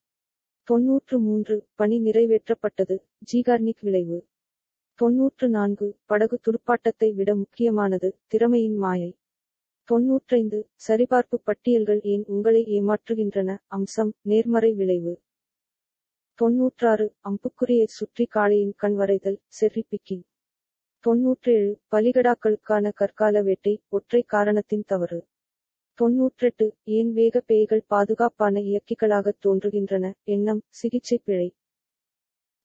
93 பணி நிறைவேற்றப்பட்டது ஜீகார்னிக் விளைவு. 94 படகு துடுப்பாட்டத்தை விட முக்கியமானது திறமையின் மாயை. 95 சரிபார்ப்பு பட்டியல்கள் ஏன் உங்களை ஏமாற்றுகின்றன அம்சம் நேர்மறை விளைவு. 96 அம்புக்குறியை சுற்றி காளையின் கண் வரைதல் செர்ரி பிக்கிங். 97 பலிகடாக்களுக்கான கற்கால வேட்டை ஒற்றை காரணத்தின் தவறு. 98 ஏன் வேக பேய்கள் பாதுகாப்பான இயக்கிகளாக தோன்றுகின்றன எண்ணம் சிகிச்சை பிழை.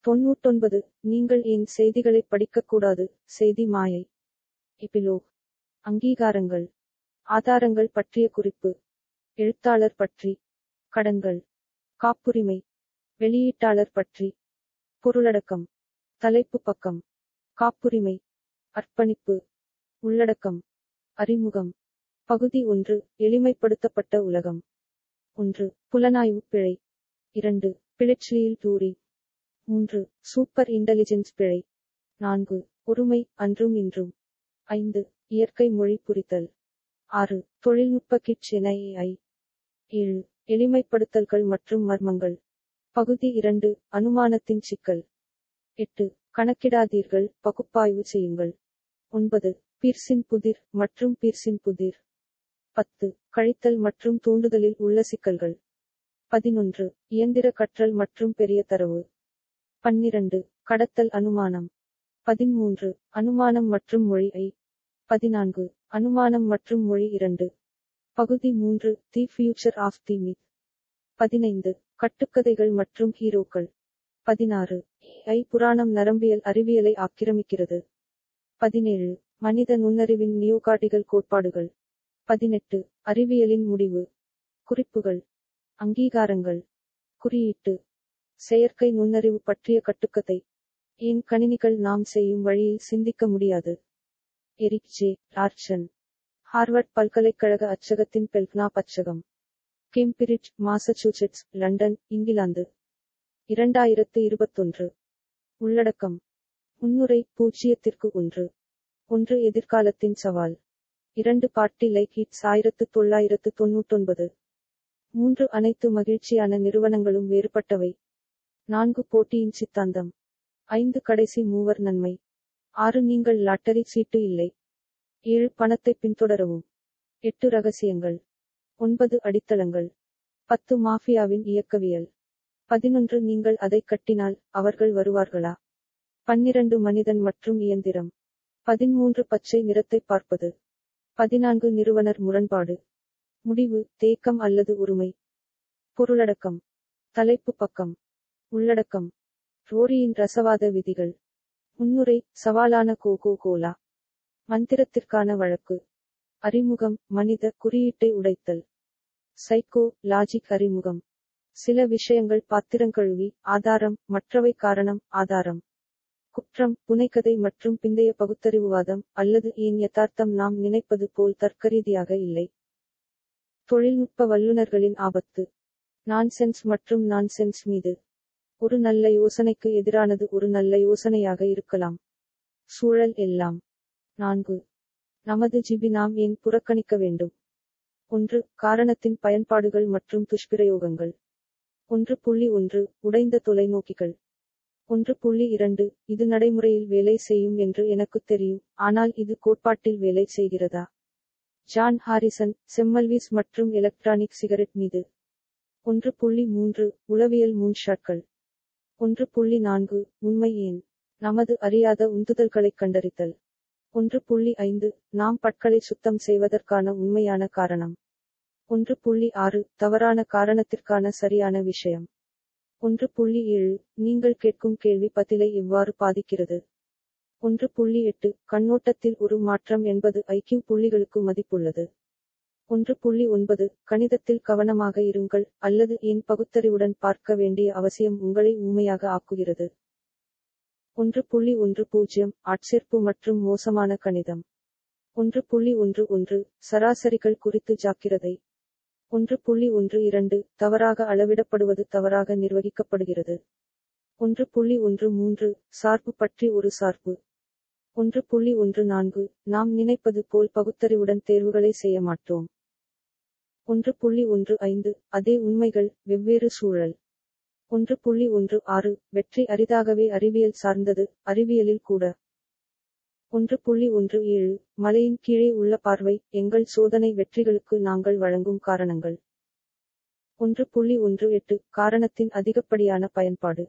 99 நீங்கள் ஏன் செய்திகளை படிக்கக்கூடாது செய்தி மாயை. எபிலோக் அங்கீகாரங்கள் ஆதாரங்கள் பற்றிய குறிப்பு. எழுத்தாளர் பற்றி. கடன்கள். காப்புரிமை. வெளியீட்டாளர் பற்றி. பொருளடக்கம். தலைப்பு பக்கம். காப்புரிமை. அர்ப்பணிப்பு. உள்ளடக்கம். அறிமுகம். பகுதி 1. எளிமைப்படுத்தப்பட்ட உலகம். 1. புலனாய்வு பிழை. 2. பிழைச்சிலியில் தூரி. 3. சூப்பர் இன்டெலிஜென்ஸ் பிழை. 4. ஒருமை அன்றும் இன்றும். 5. இயற்கை மொழி புரிதல். 6. தொழில்நுட்ப கிட்ச் என AI. 7. எளிமைப்படுத்தல்கள் மற்றும் மர்மங்கள். பகுதி 2. அனுமானத்தின் சிக்கல். 8. கணக்கிடாதீர்கள், பகுப்பாய்வு செய்யுங்கள். 9. பீர்ஸின் புதிர் மற்றும் பீர்ஸின் புதிர். 10. கழித்தல் மற்றும் தூண்டுதலில் உள்ள சிக்கல்கள். 11. இயந்திர கற்றல் மற்றும் பெரிய தரவு. 12. கடத்தல் அனுமானம். 13. அனுமானம் மற்றும் மொழி I. 14. அனுமானம் மற்றும் மொழி 2. பகுதி 3. The future of the myth. 15. கட்டுக்கதைகள் மற்றும் ஹீரோக்கள். 16. AI புராணம் நரம்பியல் அறிவியலை ஆக்கிரமிக்கிறது. 17. மனித நுண்ணறிவின் நியோகார்டிகல் கோட்பாடுகள். 18. அறிவியலின் முடிவு. குறிப்புகள். அங்கீகாரங்கள். குறியீட்டு. செயற்கை நுண்ணறிவு பற்றிய கட்டுக்கதை. ஏன் கணினிகள் நாம் செய்யும் வழியில் சிந்திக்க முடியாது. Eric J. லார்சன். ஹார்வர்ட் பல்கலைக்கழக அச்சகத்தின் பெல்க்னாப் அச்சகம். கேம்பிரிட்ஜ், மாசச்சூசெட்ஸ், லண்டன், இங்கிலாந்து. 2021. உள்ளடக்கம். முன்னுரை 0-1. 1. எதிர்காலத்தின் சவால். 2. Party like it's 1999. 3. அனைத்து மகிழ்ச்சியான நிறுவனங்களும் வேறுபட்டவை. 4. போட்டியின் சித்தாந்தம். 5. கடைசி மூவர் நன்மை. 6. நீங்கள் லாட்டரி சீட்டு இல்லை. 7. பணத்தை பின்தொடரவும். 8. ரகசியங்கள். 9. அடித்தளங்கள். 10. மாஃபியாவின் இயக்கவியல். 11. நீங்கள் அதை கட்டினால் அவர்கள் வருவார்களா. 12. மனிதன் மற்றும் இயந்திரம். 13. பச்சை நிறத்தை பார்ப்பது. 14. நிறுவனர் முரண்பாடு. முடிவு தேக்கம் அல்லது உரிமை. பொருளடக்கம். தலைப்பு பக்கம். உள்ளடக்கம். ரோரியின் ரசவாத விதிகள். முன்னுரை சவாலான கோகோ கோலா. மந்திரத்திற்கான வழக்கு. அறிமுகம் மனித குறியீட்டை உடைத்தல். சைக்கோ லாஜிக் அறிமுகம். சில விஷயங்கள் பாத்திரங்கழுவி. ஆதாரம் மற்றவை காரணம். ஆதாரம் குற்றம் புனைக்கதை மற்றும் பிந்தைய பகுத்தறிவுவாதம் அல்லது ஏன் யதார்த்தம் நாம் நினைப்பது போல் தர்க்கரீதியாக இல்லை. தொழில்நுட்ப வல்லுநர்களின் ஆபத்து. நான்சென்ஸ் மற்றும் நான்சென்ஸ் மீது. ஒரு நல்ல யோசனைக்கு எதிரானது ஒரு நல்ல யோசனையாக இருக்கலாம். சூழல் எல்லாம். 4. நமது ஜிபி நாம் ஏன் புறக்கணிக்க வேண்டும். 1. காரணத்தின் பயன்பாடுகள் மற்றும் துஷ்பிரயோகங்கள். 1.1 உடைந்த தொலைநோக்கிகள். 1.2 இது நடைமுறையில் வேலை செய்யும் என்று எனக்கு தெரியும், ஆனால் இது கோட்பாட்டில் வேலை செய்கிறதா. ஜான் ஹாரிசன், செம்மல்விஸ் மற்றும் எலக்ட்ரானிக் சிகரெட் மீது. 1.3 உளவியல் முன்ஷாட்கள். 1.4 உண்மை ஏன். நமது அறியாத உந்துதல்களை கண்டறித்தல். 1.5 நாம் பற்களை சுத்தம் செய்வதற்கான உண்மையான காரணம். 1.6 தவறான காரணத்திற்கான சரியான விஷயம். 1.7 நீங்கள் கேட்கும் கேள்வி பதிலை எவ்வாறு பாதிக்கிறது. 1.8 கண்ணோட்டத்தில் ஒரு மாற்றம் என்பது IQ புள்ளிகளுக்கு மதிப்புள்ளது. 1.9 கணிதத்தில் கவனமாக இருங்கள் அல்லது ஏன் பகுத்தறிவுடன் பார்க்க வேண்டிய அவசியம் உங்களை ஊமையாக ஆக்குகிறது. 1.10 ஆட்சேர்ப்பு மற்றும் மோசமான கணிதம். 1.11 சராசரிகள் குறித்து ஜாக்கிரதை. 1.12 தவறாக அளவிடப்படுவது தவறாக நிர்வகிக்கப்படுகிறது. 1.13 சார்பு பற்றி ஒரு சார்பு. 1.14 நாம் நினைப்பது போல் பகுத்தறிவுடன் தேர்வுகளை செய்ய மாட்டோம். 1.15 அதே உண்மைகள் வெவ்வேறு சூழல். 1.16 வெற்றி அரிதாகவே அறிவியல் சார்ந்தது, அறிவியலில் கூட. 1.17 மலையின் கீழே உள்ள பார்வை எங்கள் சோதனை வெற்றிகளுக்கு நாங்கள் வழங்கும் காரணங்கள். 1.18 காரணத்தின் அதிகப்படியான பயன்பாடு.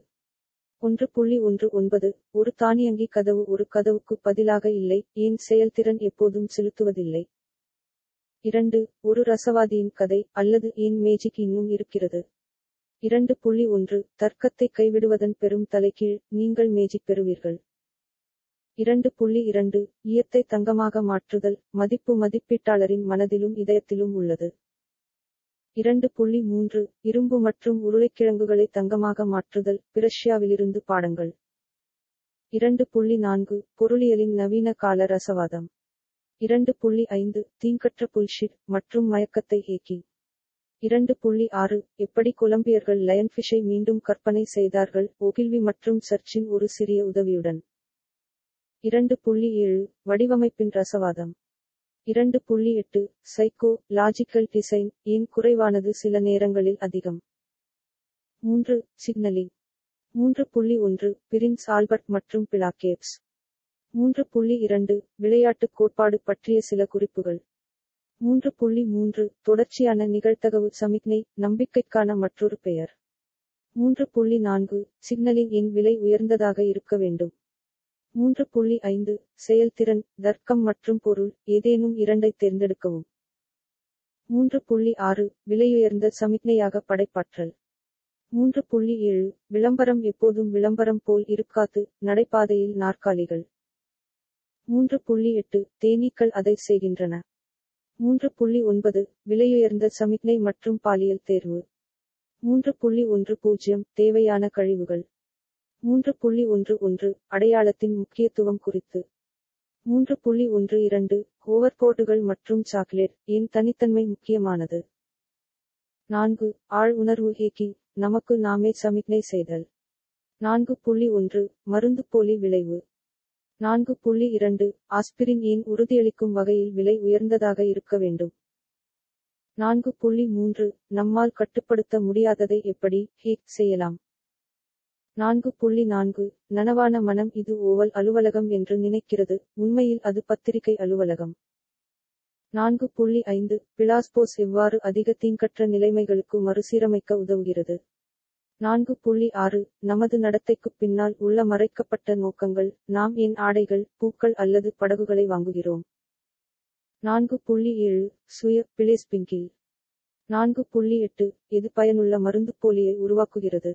1.19 ஒரு தானியங்கி கதவு ஒரு கதவுக்கு பதிலாக இல்லை, ஏன் செயல்திறன் எப்போதும் செலுத்துவதில்லை. 2 ஒரு ரசவாதியின் கதை அல்லது ஏன் மேஜிக் இன்னும் இருக்கிறது. 2.1 தர்க்கத்தை கைவிடுவதன் பெரும் தலைகீழ் நீங்கள் மேஜிக் பெறுவீர்கள். 2.2 ஈயத்தை தங்கமாக மாற்றுதல் மதிப்பு மதிப்பீட்டாளரின் மனதிலும் இதயத்திலும் உள்ளது. 2.3 இரும்பு மற்றும் உருளைக்கிழங்குகளை தங்கமாக மாற்றுதல் பிரஷ்யாவிலிருந்து பாடங்கள். 2.4 பொருளியலின் நவீன கால ரசவாதம். 2.5 தீங்கற்ற புல்ஷிட் மற்றும் மயக்கத்தை ஏக்கி. 2.6 எப்படி கொலம்பியர்கள் லயன்ஃபிஷை மீண்டும் கற்பனை செய்தார்கள் ஒகில்வி மற்றும் சர்ச்சின் ஒரு சிறிய உதவியுடன். 2.7 வடிவமைப்பின் ரசவாதம். 2.8 சைக்கோ லாஜிக்கல் டிசைன் ஏன் குறைவானது சில நேரங்களில் அதிகம். 3 சிக்னலிங். 3.1 பிரின்ஸ் ஆல்பர்ட் மற்றும் பிளாக்கேப்ஸ். 3.2 விளையாட்டுக் கோட்பாடு பற்றிய சில குறிப்புகள். 3.3 தொடர்ச்சியான நிகழ்தகவு சமிக்ஞை நம்பிக்கைக்கான மற்றொரு பெயர். 3.4 சிக்னலிங் என் விலை உயர்ந்ததாக இருக்க வேண்டும். 3.5 செயல்திறன் தர்க்கம் மற்றும் பொருள் ஏதேனும் இரண்டை தேர்ந்தெடுக்கவும். 3.6 விலையுயர்ந்த சமிக்ஞையாக படைப்பாற்றல். 3.7 விளம்பரம் எப்போதும் விளம்பரம் போல் இருக்காது நடைபாதையில் நாற்காலிகள். 3.8 தேனீக்கள் அதை செய்கின்றன. 3.9 விலையுயர்ந்த சமிக்ஞை மற்றும் பாலியல் தேர்வு. 3.10 தேவையான கழிவுகள். 3.11 அடையாளத்தின் முக்கியத்துவம் குறித்து. 3.12 ஓவர்கோட்டுகள் மற்றும் சாக்லேட் ஏன் தனித்தன்மை முக்கியமானது. 4 ஆழ் உணர்வு ஏக்கி நமக்கு நாமே சமிக்ஞை செய்தல். 4.1 மருந்து போலி விளைவு. 4.2 ஆஸ்பிரின் ஏன் உறுதியளிக்கும் வகையில் விலை உயர்ந்ததாக இருக்க வேண்டும். 4.3 நம்மால் கட்டுப்படுத்த முடியாததை எப்படி ஹேக் செய்யலாம். 4.4 நனவான மனம் இது ஓவல் அலுவலகம் என்று நினைக்கிறது உண்மையில் அது பத்திரிகை அலுவலகம். 4.5 பிளாஸ்போஸ் எவ்வாறு அதிக தீங்கற்ற நிலைமைகளுக்கு மறுசீரமைக்க உதவுகிறது. 4.6 நமது நடத்தைக்குப் பின்னால் உள்ள மறைக்கப்பட்ட நோக்கங்கள் நாம் ஏன் ஆடைகள் பூக்கள் அல்லது படகுகளை வாங்குகிறோம். 4.7 சுய பிளேஸ்பிங்கில். 4.8 எது பயனுள்ள மருந்து போலியை உருவாக்குகிறது.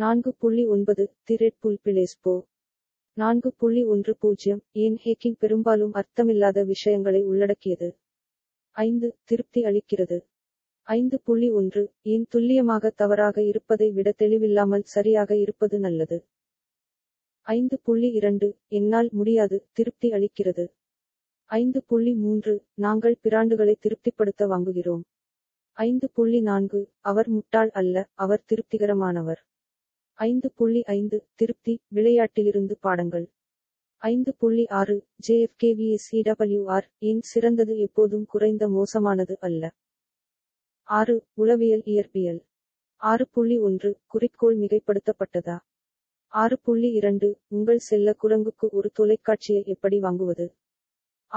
4.9 தி ரெட் புல் பிளேஸ்போ. 4.10 ஏன் ஹேக்கிங் பெரும்பாலும் அர்த்தமில்லாத விஷயங்களை உள்ளடக்கியது. 5 திருப்தி அளிக்கிறது. 5.1 ஏன் துல்லியமாக தவறாக இருப்பதை விட தெளிவில்லாமல் சரியாக இருப்பது நல்லது. 5.2 என்னால் முடியாது திருப்தி அளிக்கிறது. 5.3 நாங்கள் பிராண்டுகளை திருப்திப்படுத்த வாங்குகிறோம். 5.4 அவர் முட்டாள் அல்ல அவர் திருப்திகரமானவர். 5.5 திருப்தி விளையாட்டிலிருந்து பாடங்கள். 5.6 JFKVSEWR ஏன் சிறந்தது எப்போதும் குறைந்த மோசமானது அல்ல. 6 உளவியல் இயற்பியல். 6.1 குறிக்கோள் மிகைப்படுத்தப்பட்டதா. 6.2 உங்கள் செல்ல குரங்குக்கு ஒரு தொலைக்காட்சியை எப்படி வாங்குவது.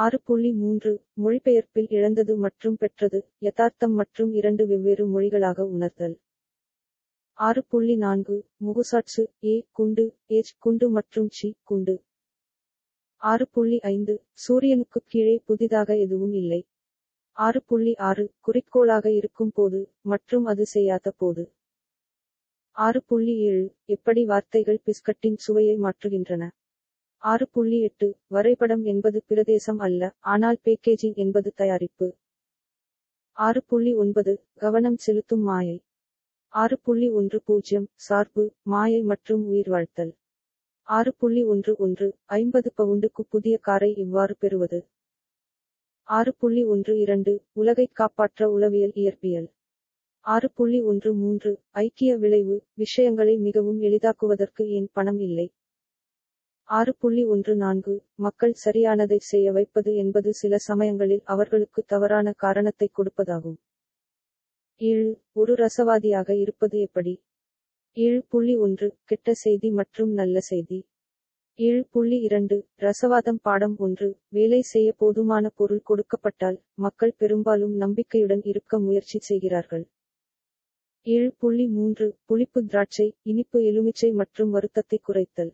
6.3 மொழிபெயர்ப்பில் இழந்தது மற்றும் பெற்றது யதார்த்தம் மற்றும் 2 வெவ்வேறு மொழிகளாக உணர்தல். 6.4 முகுசாட்சு ஏ குண்டு ஏச் குண்டு மற்றும் சி குண்டு. 6.5 சூரியனுக்கு கீழே புதிதாக எதுவும் இல்லை. 6.6 குறிக்கோளாக இருக்கும் போது மற்றும் அது செய்யாத போது. 6.7 எப்படி வார்த்தைகள் பிஸ்கட்டின் சுவையை மாற்றுகின்றன. 6.8 வரைபடம் என்பது பிரதேசம் அல்ல ஆனால் பேக்கேஜிங் என்பது தயாரிப்பு. 6.9 கவனம் செலுத்தும் மாயை. 6.10 சார்பு மாயை மற்றும் உயிர் வாழ்த்தல். 6.11 £50க்கு புதிய காரை இவ்வாறு பெறுவது. 6.12 உலகை காப்பாற்ற உளவியல் இயற்பியல். 6.13 ஐக்கிய விளைவு விஷயங்களை மிகவும் எளிதாக்குவதற்கு ஏன் பணம் இல்லை. 6.14 மக்கள் சரியானதை செய்ய வைப்பது என்பது சில சமயங்களில் அவர்களுக்கு தவறான காரணத்தை கொடுப்பதாகும். 7 ஒரு ரசவாதியாக இருப்பது எப்படி. 7.1 கெட்ட செய்தி மற்றும் நல்ல செய்தி. 7.2 ரசவாதம் பாடம் 1 வேலை செய்ய போதுமான பொருள் கொடுக்கப்பட்டால் மக்கள் பெரும்பாலும் நம்பிக்கையுடன் இருக்க முயற்சி செய்கிறார்கள். 7.3 புளிப்பு திராட்சை இனிப்பு எலுமிச்சை மற்றும் வருத்தத்தை குறைத்தல்.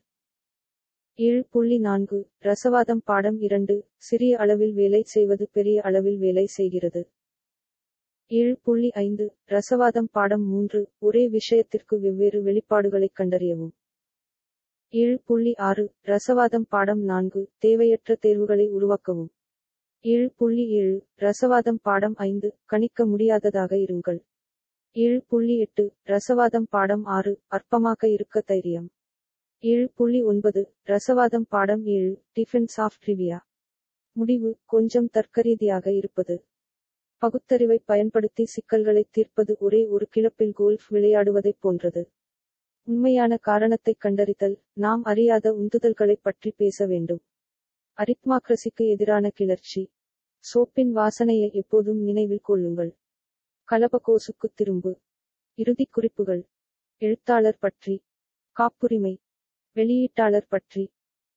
7.4 ரசவாதம் பாடம் 2 சிறிய அளவில் வேலை செய்வது பெரிய அளவில் வேலை செய்கிறது. 7.5 ரசவாதம் பாடம் 3 ஒரே விஷயத்திற்கு வெவ்வேறு வெளிப்பாடுகளைக் கண்டறியவும். 7.6 ரசவாதம் பாடம் 4 தேவையற்ற தேர்வுகளை உருவாக்கவும். 7.7 ரசவாதம் பாடம் 5 கணிக்க முடியாததாக இருங்கள். 7.8 ரசவாதம் பாடம் 6 அற்பமாக இருக்க தைரியம். 7.9 ரசவாதம் பாடம் 7 டிஃபென்ஸ் ஆஃப் ட்ரிவியா முடிவு கொஞ்சம் தர்க்கரீதியாக இருப்பது. பகுத்தறிவை பயன்படுத்தி சிக்கல்களை தீர்ப்பது ஒரே ஒரு கிளப்பில் கோல்ஃப் விளையாடுவதைப் போன்றது. உண்மையான காரணத்தை கண்டறிதல். நாம் அறியாத உந்துதல்களைப் பற்றி பேச வேண்டும். அரித்மாக்ரசிக்கு எதிரான கிளர்ச்சி. சோப்பின் வாசனையை எப்போதும் நினைவில் கொள்ளுங்கள். கலபகோசுக்கு திரும்பு. இறுதி குறிப்புகள். எழுத்தாளர் பற்றி. காப்புரிமை. வெளியீட்டாளர் பற்றி.